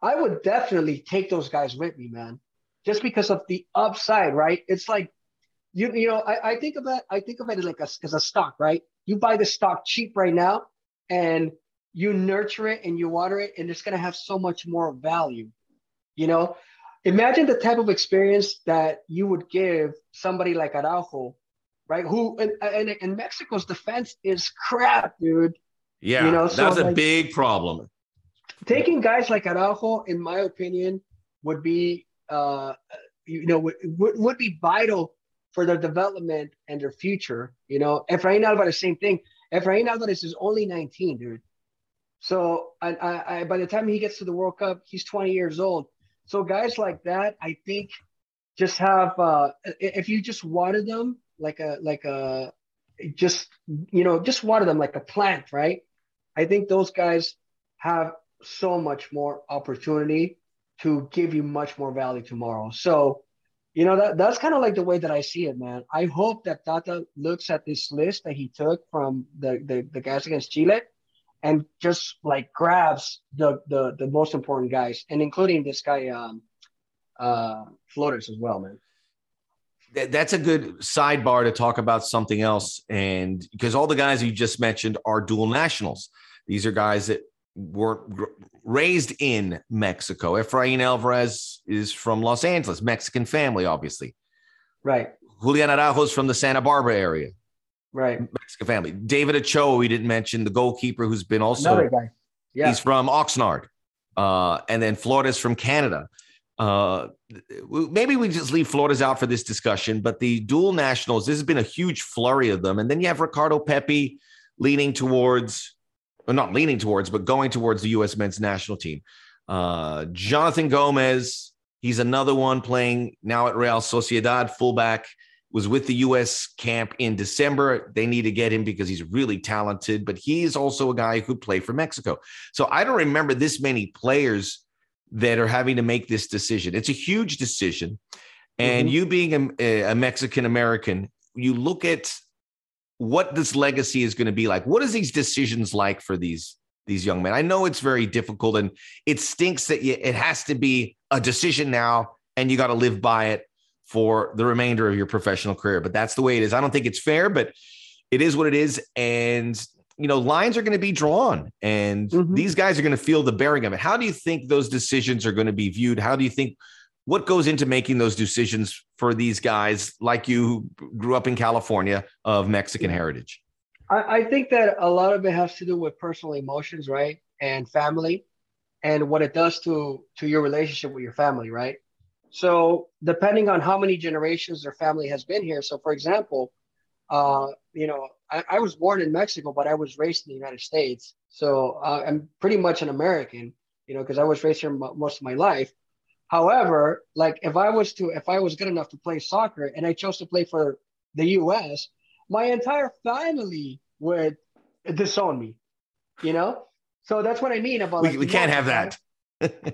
I would definitely take those guys with me, man, just because of the upside, right? It's like, you know, I think of it like as a stock, right? You buy the stock cheap right now, and you nurture it and you water it, and it's going to have so much more value. You know, imagine the type of experience that you would give somebody like Araujo, right? Who and Mexico's defense is crap, dude. Yeah, you know, so that's a big problem. Taking guys like Araujo, in my opinion, would be would be vital for their development and their future. You know, Efrain Alvarez, same thing. Efrain Alvarez is only 19, dude. So by the time he gets to the World Cup, he's 20 years old. So guys like that, I think, just have if you just water them like a plant, right? I think those guys have so much more opportunity to give you much more value tomorrow. So, you know, that's kind of like the way that I see it, man. I hope that Tata looks at this list that he took from the guys against Chile and just like grabs the most important guys, and including this guy Flores as well, man. That's a good sidebar to talk about something else. And because all the guys you just mentioned are dual nationals. These are guys that were raised in Mexico. Efrain Alvarez is from Los Angeles, Mexican family, obviously. Right. Julian Araujo's from the Santa Barbara area. Right. Mexican family. David Ochoa, we didn't mention, the goalkeeper who's been also. Another guy. Yeah. He's from Oxnard. And then Flores from Canada. Maybe we just leave Flores out for this discussion, but the dual nationals, this has been a huge flurry of them. And then you have Ricardo Pepi going towards the U.S. men's national team. Jonathan Gomez, he's another one playing now at Real Sociedad, fullback, was with the U.S. camp in December. They need to get him because he's really talented, but he's also a guy who played for Mexico. So I don't remember this many players that are having to make this decision. It's a huge decision. And you being a Mexican-American, you look at what this legacy is going to be like. What is these decisions like for these young men? I know it's very difficult, and it stinks that it has to be a decision now, and you got to live by it for the remainder of your professional career. But that's the way it is. I don't think it's fair, but it is what it is. And you know, lines are going to be drawn, and these guys are going to feel the bearing of it. How do you think those decisions are going to be viewed? How do you think, what goes into making those decisions for these guys like you who grew up in California of Mexican heritage? I think that a lot of it has to do with personal emotions, right? And family, and what it does to your relationship with your family, right? So depending on how many generations their family has been here. So for example, you know, I was born in Mexico, but I was raised in the United States. So I'm pretty much an American, you know, because I was raised here most of my life. However, like if I was good enough to play soccer and I chose to play for the U.S., my entire family would disown me, you know? So that's what I mean about we can't have that.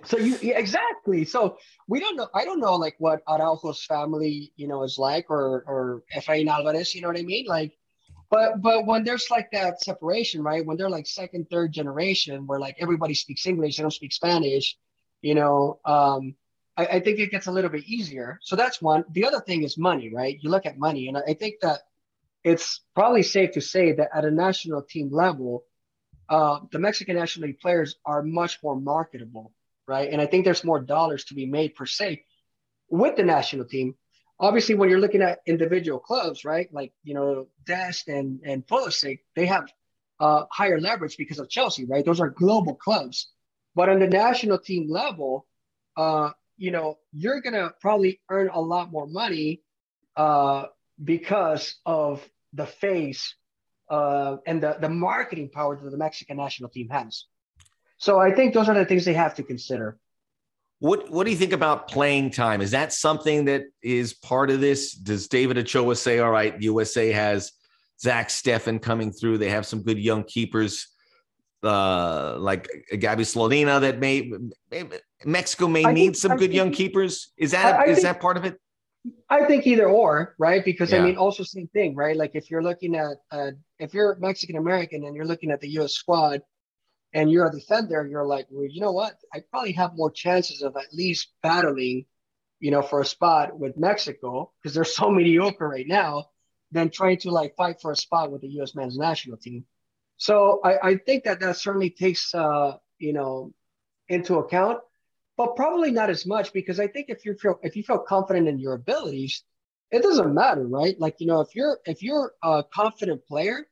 So exactly. So we don't know. I don't know like what Araujo's family, you know, is like, or Efrain Alvarez, you know what I mean? Like, but when there's like that separation, right? When they're like second, third generation, where like everybody speaks English, they don't speak Spanish, you know, I think it gets a little bit easier. So that's one. The other thing is money, right? You look at money, and I think that it's probably safe to say that at a national team level, the Mexican national league players are much more marketable. Right. And I think there's more dollars to be made per se with the national team. Obviously, when you're looking at individual clubs, right, like, you know, Dest and Pulisic, they have higher leverage because of Chelsea. Right. Those are global clubs. But on the national team level, you know, you're going to probably earn a lot more money because of the face and the marketing power that the Mexican national team has. So I think those are the things they have to consider. What do you think about playing time? Is that something that is part of this? Does David Ochoa say, all right, USA has Zach Steffen coming through. They have some good young keepers like Gabi Slonina that Mexico may need some good young keepers. Is that part of it? I think either or, right? Because I mean, also same thing, right? Like if you're looking at, if you're Mexican-American and you're looking at the U.S. squad, and you're a defender, you're like, well, you know what? I probably have more chances of at least battling, you know, for a spot with Mexico because they're so mediocre right now than trying to like fight for a spot with the U.S. men's national team. So I think that certainly takes, you know, into account, but probably not as much because I think if you feel confident in your abilities, it doesn't matter, right? Like, you know, if you're a confident player,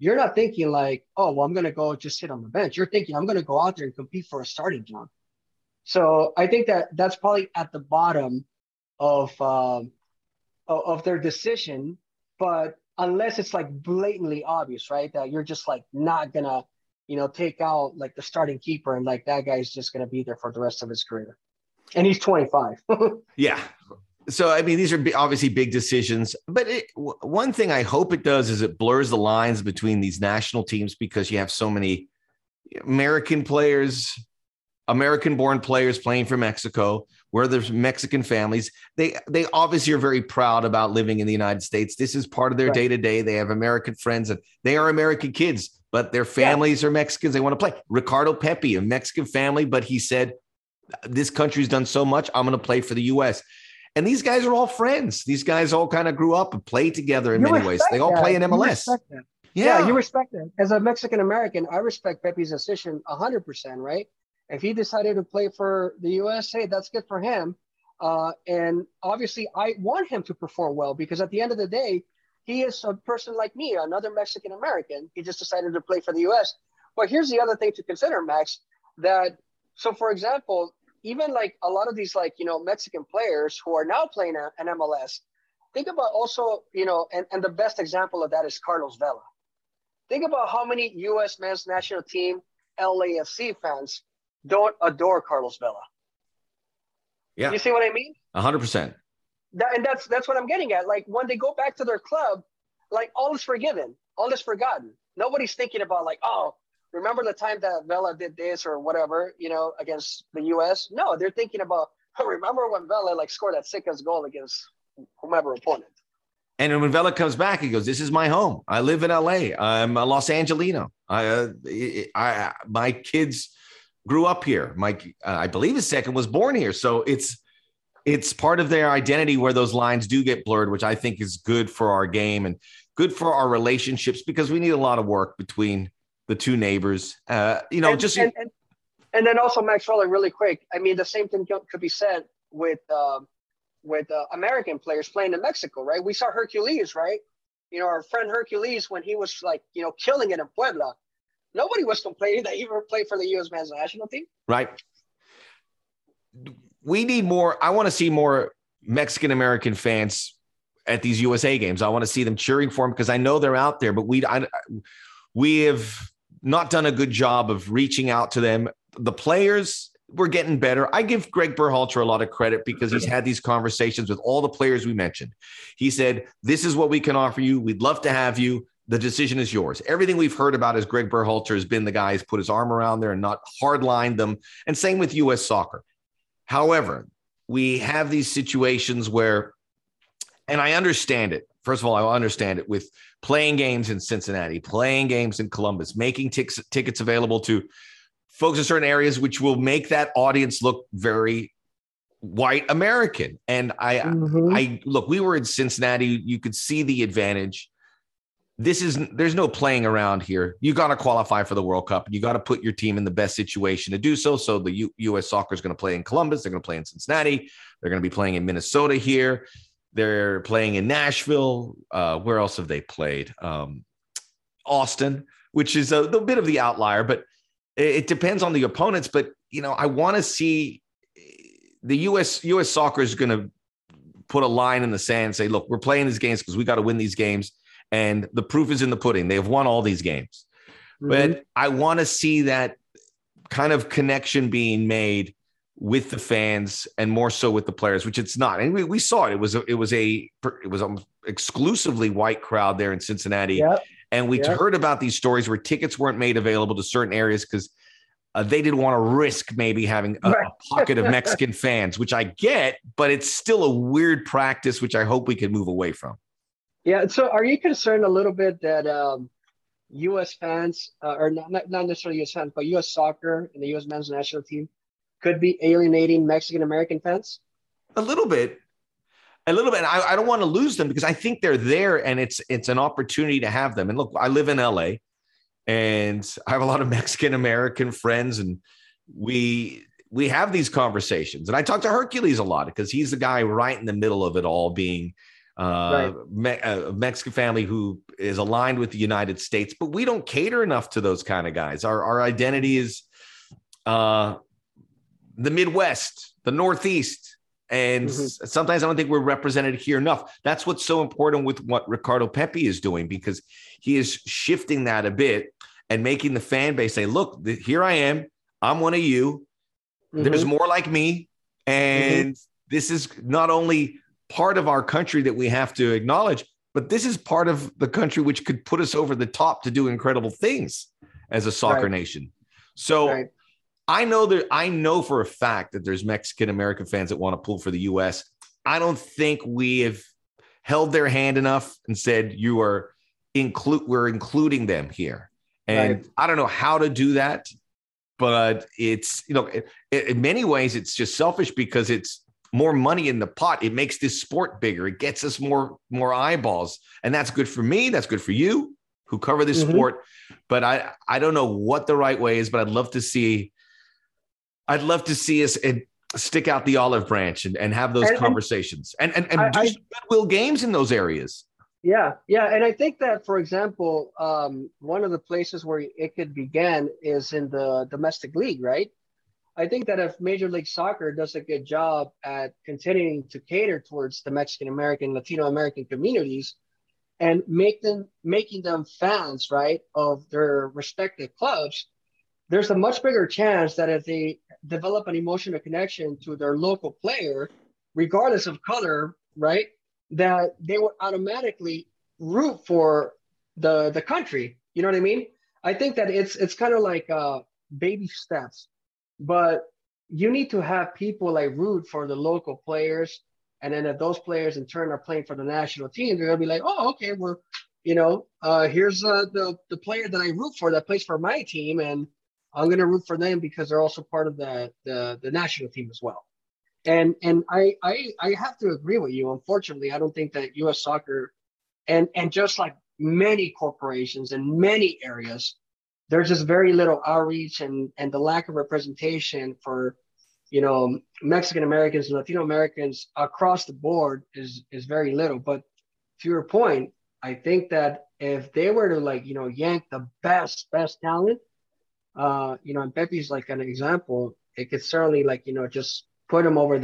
you're not thinking like, oh, well, I'm going to go just sit on the bench. You're thinking, I'm going to go out there and compete for a starting job. So I think that that's probably at the bottom of their decision. But unless it's like blatantly obvious, right, that you're just like not going to, you know, take out like the starting keeper and like that guy's just going to be there for the rest of his career. And he's 25. Yeah. So, I mean, these are obviously big decisions, but one thing I hope it does is it blurs the lines between these national teams, because you have so many American players, American-born players playing for Mexico, where there's Mexican families. They obviously are very proud about living in the United States. This is part of their day-to-day. They have American friends, and they are American kids, but their families are Mexicans. They want to play. Ricardo Pepi, a Mexican family, but he said, this country's done so much, I'm going to play for the U.S., and these guys are all friends. These guys all kind of grew up and played together in many ways. They all play in MLS. You respect them. As a Mexican-American, I respect Pepe's decision 100%, right? If he decided to play for the U.S., hey, that's good for him. And obviously, I want him to perform well, because at the end of the day, he is a person like me, another Mexican-American. He just decided to play for the U.S. But here's the other thing to consider, Max, that so, for example, even like a lot of these, like, you know, Mexican players who are now playing an MLS, think about also, you know, and the best example of that is Carlos Vela. Think about how many U.S. men's national team LAFC fans don't adore Carlos Vela. Yeah. You see what I mean? 100%. And that's what I'm getting at. Like, when they go back to their club, like, all is forgiven, all is forgotten. Nobody's thinking about like, oh, remember the time that Vela did this or whatever, you know, against the U.S.? No, they're thinking about, remember when Vela, like, scored that sick-ass goal against whomever opponent. And when Vela comes back, he goes, this is my home. I live in L.A. I'm a Los Angelino. I my kids grew up here. I believe his second was born here. So it's part of their identity where those lines do get blurred, which I think is good for our game and good for our relationships, because we need a lot of work between the two neighbors, you know, and then also, Max, really quick. I mean, the same thing could be said with American players playing in Mexico, right? We saw Hercules, right? You know, our friend Hercules, when he was like, you know, killing it in Puebla, nobody was complaining that he ever played for the U.S. men's national team. Right. We need more. I want to see more Mexican-American fans at these USA games. I want to see them cheering for them, because I know they're out there, but we have not done a good job of reaching out to them. The players were getting better. I give Greg Berhalter a lot of credit, because he's had these conversations with all the players we mentioned. He said, this is what we can offer you. We'd love to have you. The decision is yours. Everything we've heard about is Greg Berhalter has been the guy who's put his arm around there and not hardlined them. And same with U.S. soccer. However, we have these situations where, and I understand it. First of all, I understand it with playing games in Cincinnati, playing games in Columbus, making tickets available to folks in certain areas, which will make that audience look very white American. And I look, we were in Cincinnati. You could see the advantage. There's no playing around here. You got to qualify for the World Cup. You got to put your team in the best situation to do so. So the U.S. soccer is going to play in Columbus. They're going to play in Cincinnati. They're going to be playing in Minnesota here. They're playing in Nashville. Where else have they played? Austin, which is a bit of the outlier, but it depends on the opponents. But, you know, I want to see the U.S. soccer is going to put a line in the sand and say, look, we're playing these games because we got to win these games. And the proof is in the pudding. They have won all these games. Mm-hmm. But I want to see that kind of connection being made with the fans and more so with the players, which it's not. And we saw it. It was almost exclusively white crowd there in Cincinnati. Yep. And we heard about these stories where tickets weren't made available to certain areas because they didn't want to risk maybe having a pocket of Mexican fans, which I get, but it's still a weird practice, which I hope we can move away from. Yeah. So are you concerned a little bit that U.S. fans, or not necessarily U.S. fans, but U.S. soccer and the U.S. men's national team could be alienating Mexican-American fans? A little bit. I don't want to lose them because I think they're there and it's an opportunity to have them. And look, I live in L.A. and I have a lot of Mexican-American friends and we have these conversations. And I talk to Hercules a lot because he's the guy right in the middle of it all, being a Mexican family who is aligned with the United States. But we don't cater enough to those kind of guys. Our identity is the Midwest, the Northeast, and sometimes I don't think we're represented here enough. That's what's so important with what Ricardo Pepi is doing, because he is shifting that a bit and making the fan base say, look, here I am. I'm one of you. There's more like me. And this is not only part of our country that we have to acknowledge, but this is part of the country which could put us over the top to do incredible things as a soccer nation. So I know for a fact that there's Mexican American fans that want to pull for the U.S. I don't think we have held their hand enough and said, you are we're including them here. And I don't know how to do that, but it's, you know, in many ways it's just selfish because it's more money in the pot. It makes this sport bigger. It gets us more eyeballs. And that's good for me. That's good for you who cover this sport. But I don't know what the right way is, but I'd love to see us stick out the olive branch and have those conversations and do goodwill games in those areas. Yeah. Yeah. And I think that, for example, one of the places where it could begin is in the domestic league, right? I think that if Major League Soccer does a good job at continuing to cater towards the Mexican American, Latino American communities and making them fans, right, of their respective clubs, there's a much bigger chance that if they develop an emotional connection to their local player, regardless of color, right, that they would automatically root for the country. You know what I mean? I think that it's kind of like baby steps. But you need to have people like root for the local players. And then if those players in turn are playing for the national team, they're going to be like, oh, okay, well, you know, here's the player that I root for that plays for my team. And I'm going to root for them because they're also part of the national team as well. And I have to agree with you. Unfortunately, I don't think that U.S. soccer and just like many corporations in many areas, there's just very little outreach and the lack of representation for, you know, Mexican Americans and Latino Americans across the board is very little. But to your point, I think that if they were to like, you know, yank the best talent, you know, and Pepe's like an example, it could certainly like, you know, just put them over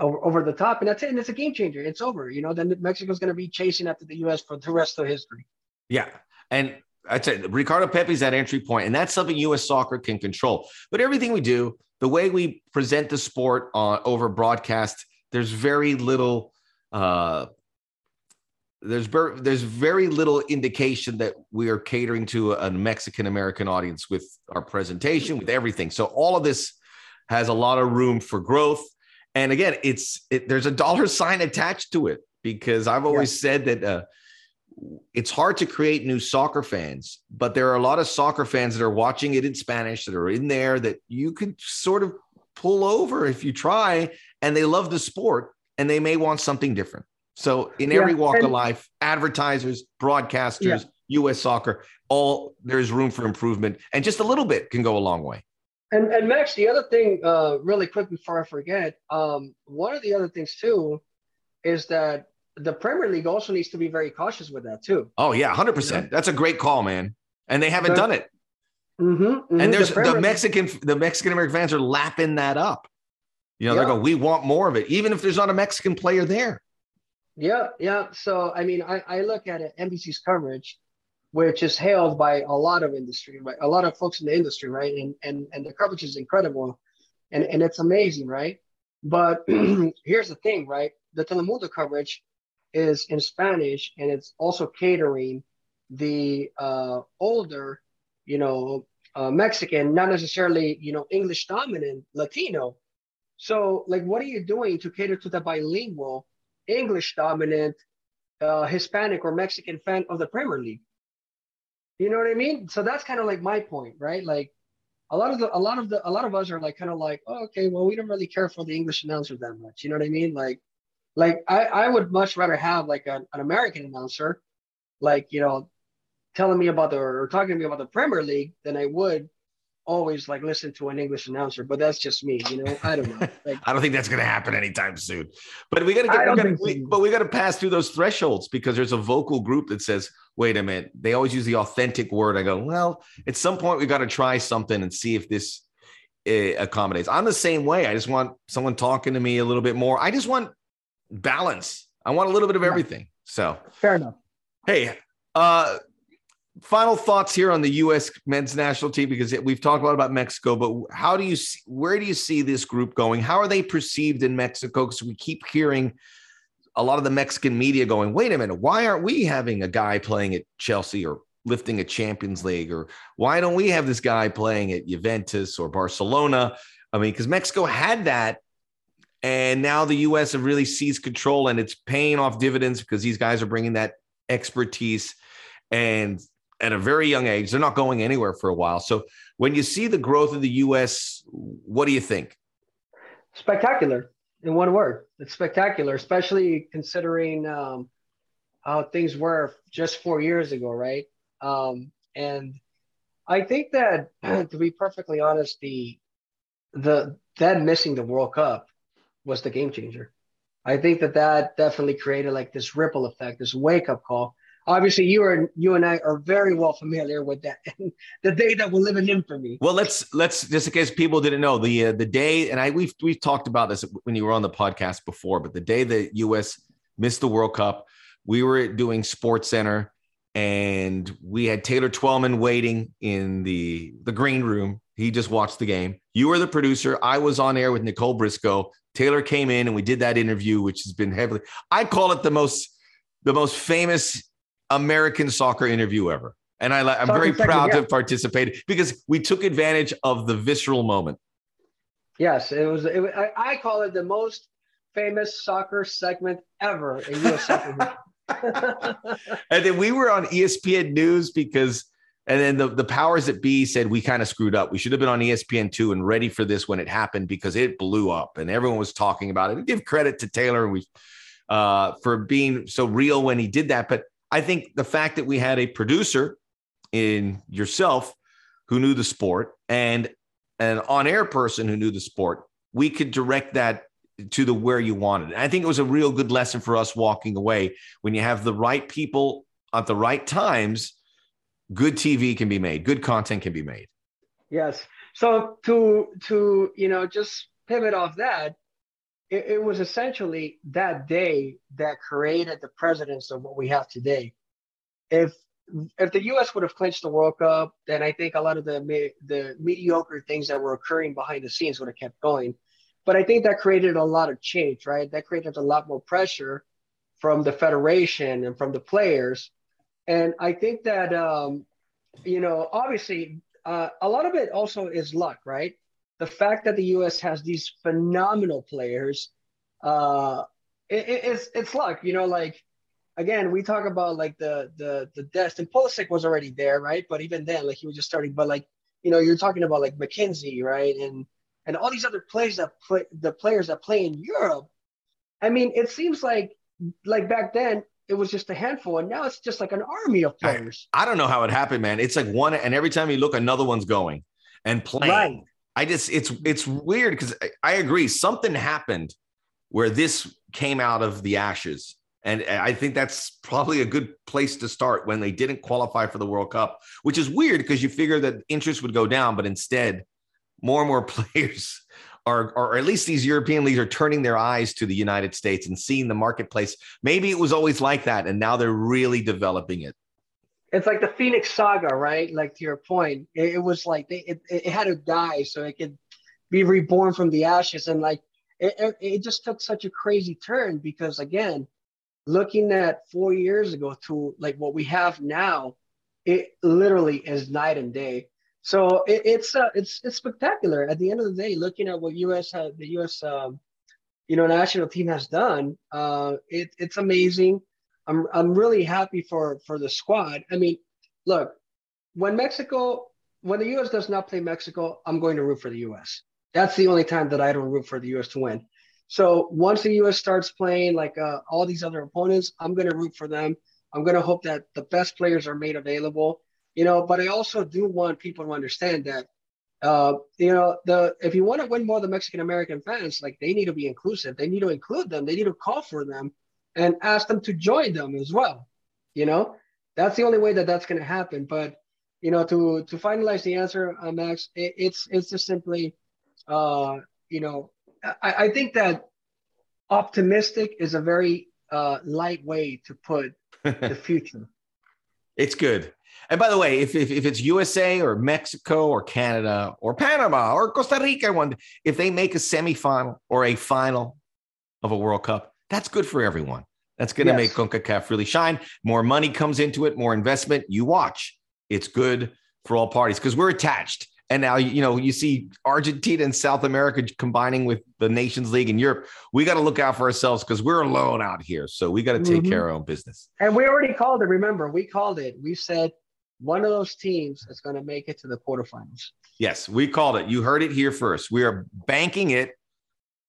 over the top. And that's it. And it's a game changer. It's over. You know, then Mexico's going to be chasing after the U.S. for the rest of history. Yeah. And I'd say Ricardo Pepi's that entry point, and that's something U.S. soccer can control. But everything we do, the way we present the sport over broadcast, there's very little. There's very little indication that we are catering to a Mexican American audience with our presentation, with everything. So all of this has a lot of room for growth. And again, there's a $sign attached to it because I've always said that. It's hard to create new soccer fans, but there are a lot of soccer fans that are watching it in Spanish that are in there that you can sort of pull over if you try, and they love the sport and they may want something different. So in every walk of life, advertisers, broadcasters, U.S. soccer, all there's room for improvement, and just a little bit can go a long way. And Max, the other thing really quick before I forget, one of the other things too is that the Premier League also needs to be very cautious with that too. Oh yeah, 100%. That's a great call, man. And they haven't done it. And there's the Mexican American fans are lapping that up. You know, they're going, we want more of it, even if there's not a Mexican player there. Yeah, yeah. So I mean, I look at it, NBC's coverage, which is hailed by a lot of industry, right? A lot of folks in the industry, right? And the coverage is incredible, and it's amazing, right? But here's the thing, right? The Telemundo coverage is in Spanish, and it's also catering the older, you know, Mexican, not necessarily, you know, English dominant Latino. So like, what are you doing to cater to the bilingual English dominant Hispanic or Mexican fan of the Premier League? You know what I mean? So that's kind of like my point, right? Like a lot of us are like kind of like, oh, okay, well, we don't really care for the English announcer that much. You know what I mean? Like I would much rather have like an American announcer, like, you know, telling me about talking to me about the Premier League than I would always like listen to an English announcer. But that's just me, you know. I don't know. Like, I don't think that's going to happen anytime soon. But we got to pass through those thresholds because there's a vocal group that says, "Wait a minute," they always use the authentic word. I go, well, at some point we got to try something and see if this accommodates. I'm the same way. I just want someone talking to me a little bit more. I just want balance. I want a little bit of everything. So fair enough. Hey, Final thoughts here on the U.S. men's national team, because we've talked a lot about Mexico, but how do you see, where do you see this group going? How are they perceived in Mexico? Because we keep hearing a lot of the Mexican media going, wait a minute, why aren't we having a guy playing at Chelsea or lifting a Champions League? Or why don't we have this guy playing at Juventus or Barcelona? I mean, because Mexico had that, and now the U.S. have really seized control, and it's paying off dividends because these guys are bringing that expertise, and at a very young age, they're not going anywhere for a while. So when you see the growth of the U.S., what do you think? Spectacular, in one word. It's spectacular, especially considering how things were just 4 years ago, right? And I think that, to be perfectly honest, that missing the World Cup was the game changer. I think that definitely created like this ripple effect, this wake-up call. Obviously, you and I are very well familiar with that. The day that we're living in for me. Well, let's just, in case people didn't know, the day, and we've talked about this when you were on the podcast before, but the day the U.S. missed the World Cup, we were doing Sports Center, and we had Taylor Twellman waiting in the green room. He just watched the game. You were the producer. I was on air with Nicole Briscoe. Taylor came in, and we did that interview, which has been heavily. I call it the most famous American soccer interview ever. And I'm very proud to have participated, because we took advantage of the visceral moment. Yes, it was I call it the most famous soccer segment ever in U.S. soccer. And then we were on ESPN News because, and then the powers that be said, we kind of screwed up. We should have been on ESPN2 and ready for this when it happened, because it blew up and everyone was talking about it. We give credit to Taylor and for being so real when he did that. But I think the fact that we had a producer in yourself who knew the sport, and an on-air person who knew the sport, we could direct that to the where you wanted. And I think it was a real good lesson for us walking away. When you have the right people at the right times, good TV can be made, good content can be made. Yes. So to just pivot off that, it was essentially that day that created the precedence of what we have today. If the U.S. would have clinched the World Cup, then I think a lot of the mediocre things that were occurring behind the scenes would have kept going. But I think that created a lot of change, right? That created a lot more pressure from the federation and from the players. And I think that, obviously, a lot of it also is luck, right? The fact that the U.S. has these phenomenal players, it's luck, like, again, we talk about like the depth, and Pulisic was already there, right? But even then, like, he was just starting, but like, you're talking about like McKenzie, right? And all these other players that play in Europe. I mean, it seems like back then it was just a handful, and now it's just like an army of players. I don't know how it happened, man. It's like one, and every time you look, another one's going and playing. Right. It's weird, because I agree. Something happened where this came out of the ashes. And I think that's probably a good place to start, when they didn't qualify for the World Cup, which is weird because you figure that interest would go down. But instead, more and more players or at least these European leagues are turning their eyes to the United States and seeing the marketplace. Maybe it was always like that, and now they're really developing it. It's like the Phoenix Saga, right? Like, to your point, it was like it had to die so it could be reborn from the ashes. And like, it just took such a crazy turn, because again, looking at 4 years ago to like what we have now, it literally is night and day. So it's spectacular. At the end of the day, looking at what the U.S. national team has done, it's amazing. I'm really happy for the squad. I mean, look, when the U.S. does not play Mexico, I'm going to root for the U.S. That's the only time that I don't root for the U.S. to win. So once the U.S. starts playing like all these other opponents, I'm going to root for them. I'm going to hope that the best players are made available, but I also do want people to understand that, if you want to win more of the Mexican-American fans, like, they need to be inclusive. They need to include them. They need to call for them and ask them to join them as well. That's the only way that's going to happen. But, to finalize the answer, Max, it's just simply, I think that optimistic is a very light way to put the future. It's good. And by the way, if it's USA or Mexico or Canada or Panama or Costa Rica, if they make a semifinal or a final of a World Cup, that's good for everyone. That's going to make CONCACAF really shine. More money comes into it, more investment. You watch. It's good for all parties because we're attached. And now, you know, you see Argentina and South America combining with the Nations League in Europe. We got to look out for ourselves because we're alone out here. So we got to take care of our own business. And we already called it. Remember, we called it. We said one of those teams is going to make it to the quarterfinals. Yes, we called it. You heard it here first. We are banking it.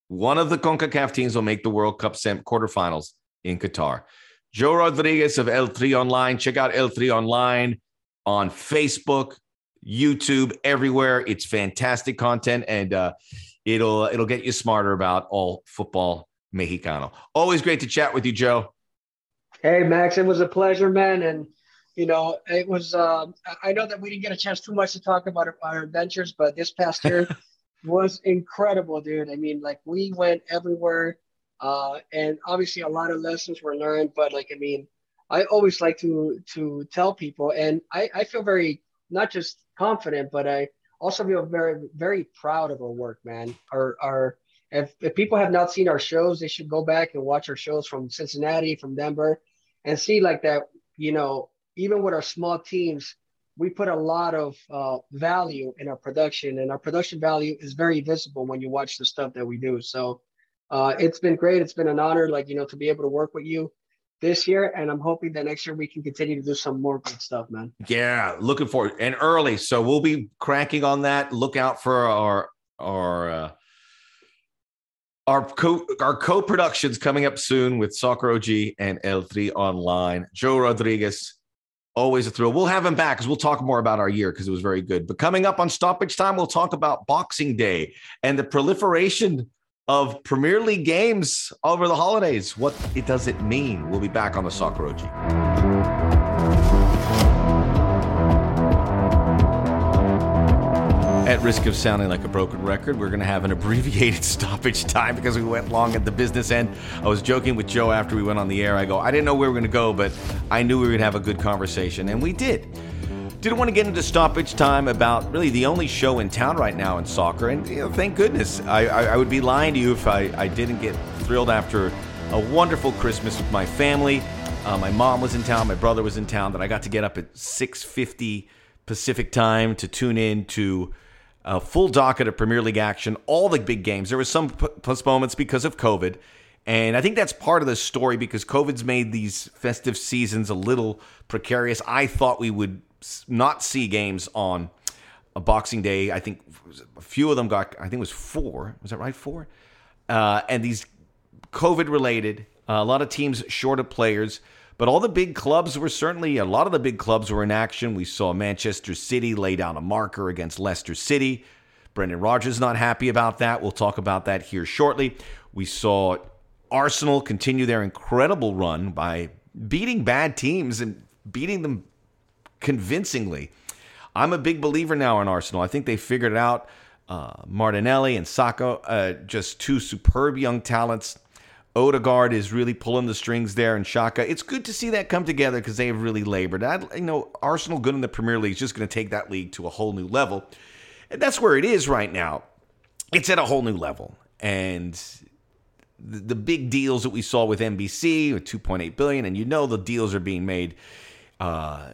One of the CONCACAF teams will make the World Cup quarterfinals in Qatar. Joe Rodriguez of El Tri Online. Check out El Tri Online on Facebook, YouTube, everywhere. It's fantastic content, and it'll get you smarter about all football Mexicano. Always great to chat with you, Joe. Hey, Max, it was a pleasure, man. And, you know, it was I know that we didn't get a chance too much to talk about our adventures, but this past year was incredible, dude. I mean, like, we went everywhere, and obviously a lot of lessons were learned. But, like, I mean, I always like to tell people, and I feel very not just confident, but I also feel very, very proud of our work, man. If people have not seen our shows, they should go back and watch our shows from Cincinnati, from Denver, and see like that, you know, even with our small teams, we put a lot of value in our production, and our production value is very visible when you watch the stuff that we do. So it's been great. It's been an honor, like, you know, to be able to work with you this year, and I'm hoping that next year we can continue to do some more good stuff, man. Yeah, looking forward, and early, so we'll be cracking on that. Look out for our co-productions coming up soon with Soccer OG and El Tri Online. Joe Rodriguez, always a thrill. We'll have him back because we'll talk more about our year because it was very good. But coming up on Stoppage Time, we'll talk about Boxing Day and the proliferation of Premier League games over the holidays. What it does it mean? We'll be back on the Soccer OG. At risk of sounding like a broken record, we're going to have an abbreviated stoppage time because we went long at the business end. I was joking with Joe after we went on the air. I go, I didn't know where we were going to go, but I knew we were going to have a good conversation, and we did. Didn't want to get into stoppage time about really the only show in town right now in soccer. And, you know, thank goodness. I would be lying to you if I didn't get thrilled after a wonderful Christmas with my family. My mom was in town. My brother was in town. That I got to get up at 6:50 Pacific time to tune in to a full docket of Premier League action, all the big games. There was some postponements because of COVID. And I think that's part of the story because COVID's made these festive seasons a little precarious. I thought we would not see games on a Boxing Day. I think a few of them got, I think it was four. Was that right? Four? And these COVID-related, a lot of teams short of players, but all the big clubs were certainly, a lot of the big clubs were in action. We saw Manchester City lay down a marker against Leicester City. Brendan Rodgers not happy about that. We'll talk about that here shortly. We saw Arsenal continue their incredible run by beating bad teams and beating them convincingly. I'm a big believer now in Arsenal. I think they figured it out. Martinelli and Sakho, just two superb young talents. Odegaard is really pulling the strings there, and Xhaka. It's good to see that come together because they have really labored. Arsenal good in the Premier League is just going to take that league to a whole new level. And that's where it is right now. It's at a whole new level. And the big deals that we saw with NBC, with $2.8 billion, and you know the deals are being made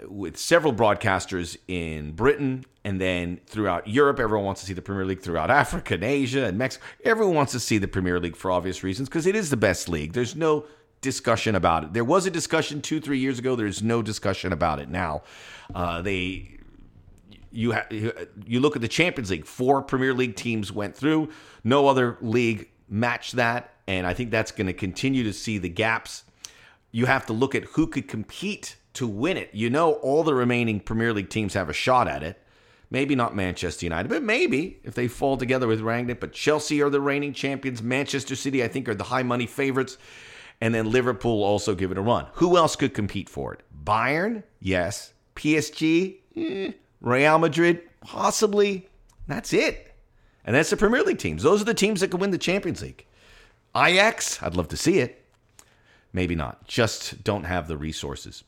with several broadcasters in Britain and then throughout Europe. Everyone wants to see the Premier League throughout Africa and Asia and Mexico. Everyone wants to see the Premier League for obvious reasons because it is the best league. There's no discussion about it. There was a discussion 2-3 years ago. There's no discussion about it now. You look at the Champions League. 4 Premier League teams went through. No other league matched that, and I think that's going to continue to see the gaps. You have to look at who could compete to win it. You know, all the remaining Premier League teams have a shot at it. Maybe not Manchester United, but maybe if they fall together with Rangnick. But Chelsea are the reigning champions. Manchester City, I think, are the high money favorites. And then Liverpool also give it a run. Who else could compete for it? Bayern? Yes. PSG? Real Madrid? Possibly. That's it. And that's the Premier League teams. Those are the teams that could win the Champions League. Ajax? I'd love to see it. Maybe not. Just don't have the resources.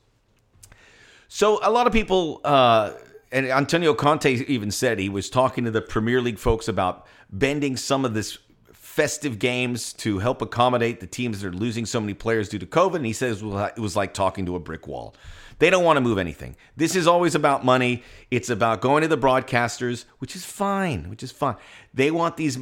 So a lot of people, and Antonio Conte even said he was talking to the Premier League folks about bending some of this festive games to help accommodate the teams that are losing so many players due to COVID. And he says, well, it was like talking to a brick wall. They don't want to move anything. This is always about money. It's about going to the broadcasters, which is fine, They want these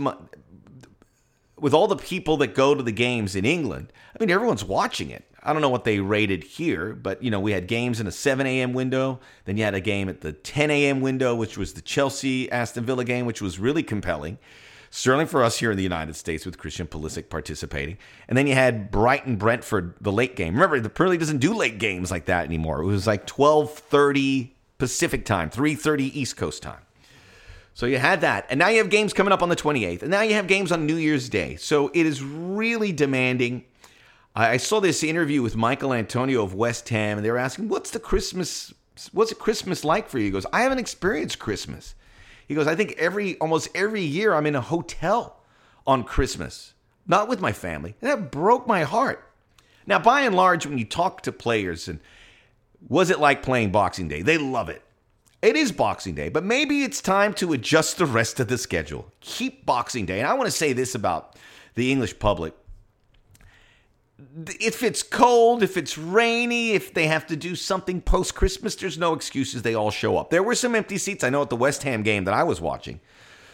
with all the people that go to the games in England, I mean, everyone's watching it. I don't know what they rated here, but, you know, we had games in a 7 a.m. window. Then you had a game at the 10 a.m. window, which was the Chelsea-Aston Villa game, which was really compelling. Sterling for us here in the United States with Christian Pulisic participating. And then you had Brighton-Brentford, the late game. Remember, the Premier League doesn't do late games like that anymore. It was like 12:30 Pacific time, 3:30 East Coast time. So you had that. And now you have games coming up on the 28th. And now you have games on New Year's Day. So it is really demanding. I saw this interview with Michael Antonio of West Ham, and they were asking, what's Christmas like for you? He goes, I haven't experienced Christmas. He goes, I think almost every year I'm in a hotel on Christmas, not with my family. And that broke my heart. Now, by and large, when you talk to players, and was it like playing Boxing Day? They love it. It is Boxing Day, but maybe it's time to adjust the rest of the schedule. Keep Boxing Day. And I want to say this about the English public. If it's cold, if it's rainy, if they have to do something post-Christmas, there's no excuses. They all show up. There were some empty seats, I know, at the West Ham game that I was watching.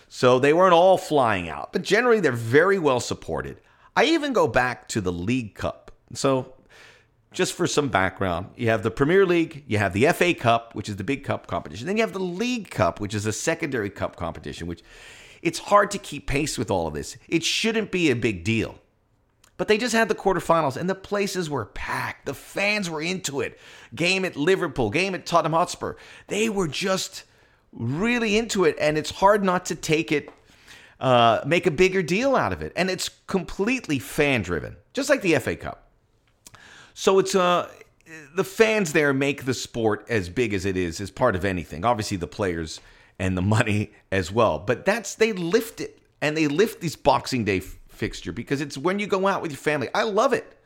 So they weren't all flying out. But generally, they're very well supported. I even go back to the League Cup. So just for some background, you have the Premier League, you have the FA Cup, which is the big cup competition. Then you have the League Cup, which is a secondary cup competition, which it's hard to keep pace with all of this. It shouldn't be a big deal. But they just had the quarterfinals, and the places were packed. The fans were into it. Game at Liverpool, game at Tottenham Hotspur. They were just really into it, and it's hard not to take it, make a bigger deal out of it. And it's completely fan-driven, just like the FA Cup. So it's the fans there make the sport as big as it is, as part of anything. Obviously, the players and the money as well. But they lift it, and they lift this Boxing Day fixture because it's when you go out with your family. I love it,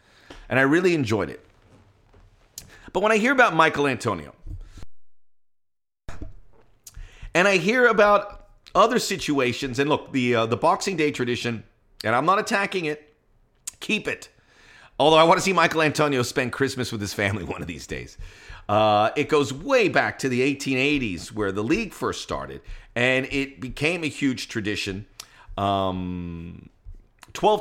and I really enjoyed it. But when I hear about Michael Antonio, and I hear about other situations, and look, the Boxing Day tradition, and I'm not attacking it, keep it. Although I want to see Michael Antonio spend Christmas with his family one of these days. It goes way back to the 1880s where the league first started. And it became a huge tradition. 12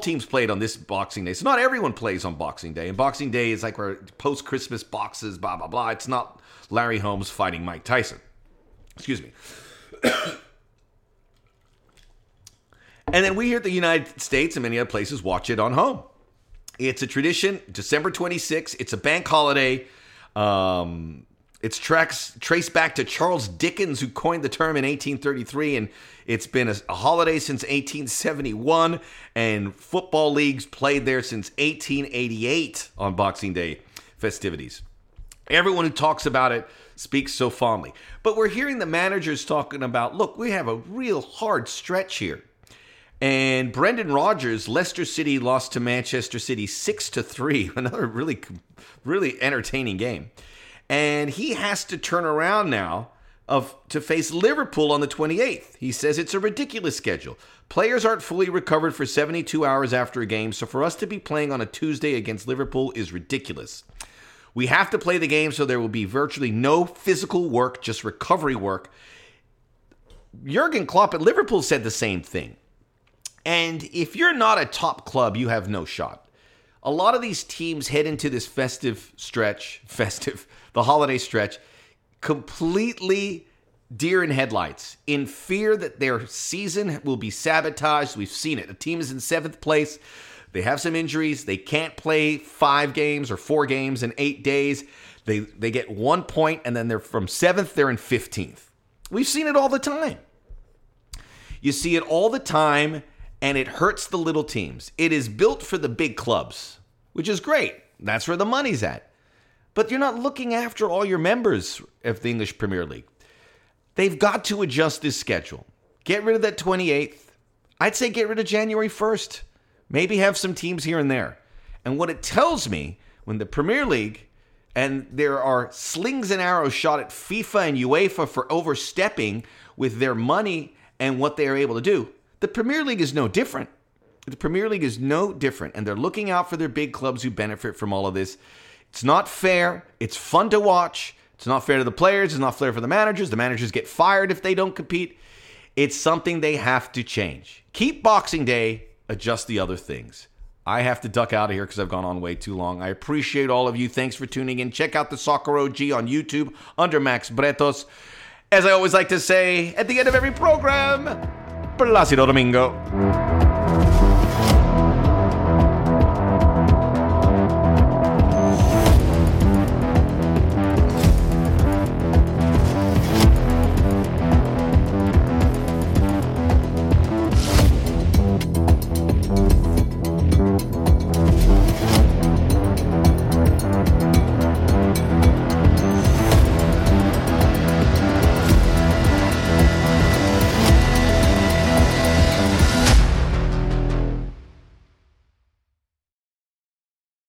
teams played on this Boxing Day. So not everyone plays on Boxing Day. And Boxing Day is like where post-Christmas boxes, blah, blah, blah. It's not Larry Holmes fighting Mike Tyson. Excuse me. And then we here at the United States and many other places watch it on home. It's a tradition, December 26th. It's a bank holiday. It's traced back to Charles Dickens, who coined the term in 1833, and it's been a holiday since 1871, and football leagues played there since 1888 on Boxing Day festivities. Everyone who talks about it speaks so fondly. But we're hearing the managers talking about, look, we have a real hard stretch here. And Brendan Rodgers, Leicester City lost to Manchester City 6-3. Another really, really entertaining game. And he has to turn around now to face Liverpool on the 28th. He says it's a ridiculous schedule. Players aren't fully recovered for 72 hours after a game, so for us to be playing on a Tuesday against Liverpool is ridiculous. We have to play the game, so there will be virtually no physical work, just recovery work. Jurgen Klopp at Liverpool said the same thing. And if you're not a top club, you have no shot. A lot of these teams head into this the holiday stretch, completely deer in headlights, in fear that their season will be sabotaged. We've seen it. A team is in 7th place. They have some injuries. They can't play 5 games or 4 games in 8 days. They get 1 point, and then they're from 7th, they're in 15th. We've seen it all the time. You see it all the time. And it hurts the little teams. It is built for the big clubs, which is great. That's where the money's at. But you're not looking after all your members of the English Premier League. They've got to adjust this schedule. Get rid of that 28th. I'd say get rid of January 1st. Maybe have some teams here and there. And what it tells me, when the Premier League And there are slings and arrows shot at FIFA and UEFA for overstepping with their money and what they are able to do. The Premier League is no different. The Premier League is no different, and they're looking out for their big clubs who benefit from all of this. It's not fair. It's fun to watch. It's not fair to the players. It's not fair for the managers. The managers get fired if they don't compete. It's something they have to change. Keep Boxing Day. Adjust the other things. I have to duck out of here because I've gone on way too long. I appreciate all of you. Thanks for tuning in. Check out the Soccer OG on YouTube under Max Bretos. As I always like to say at the end of every program, Plácido Domingo.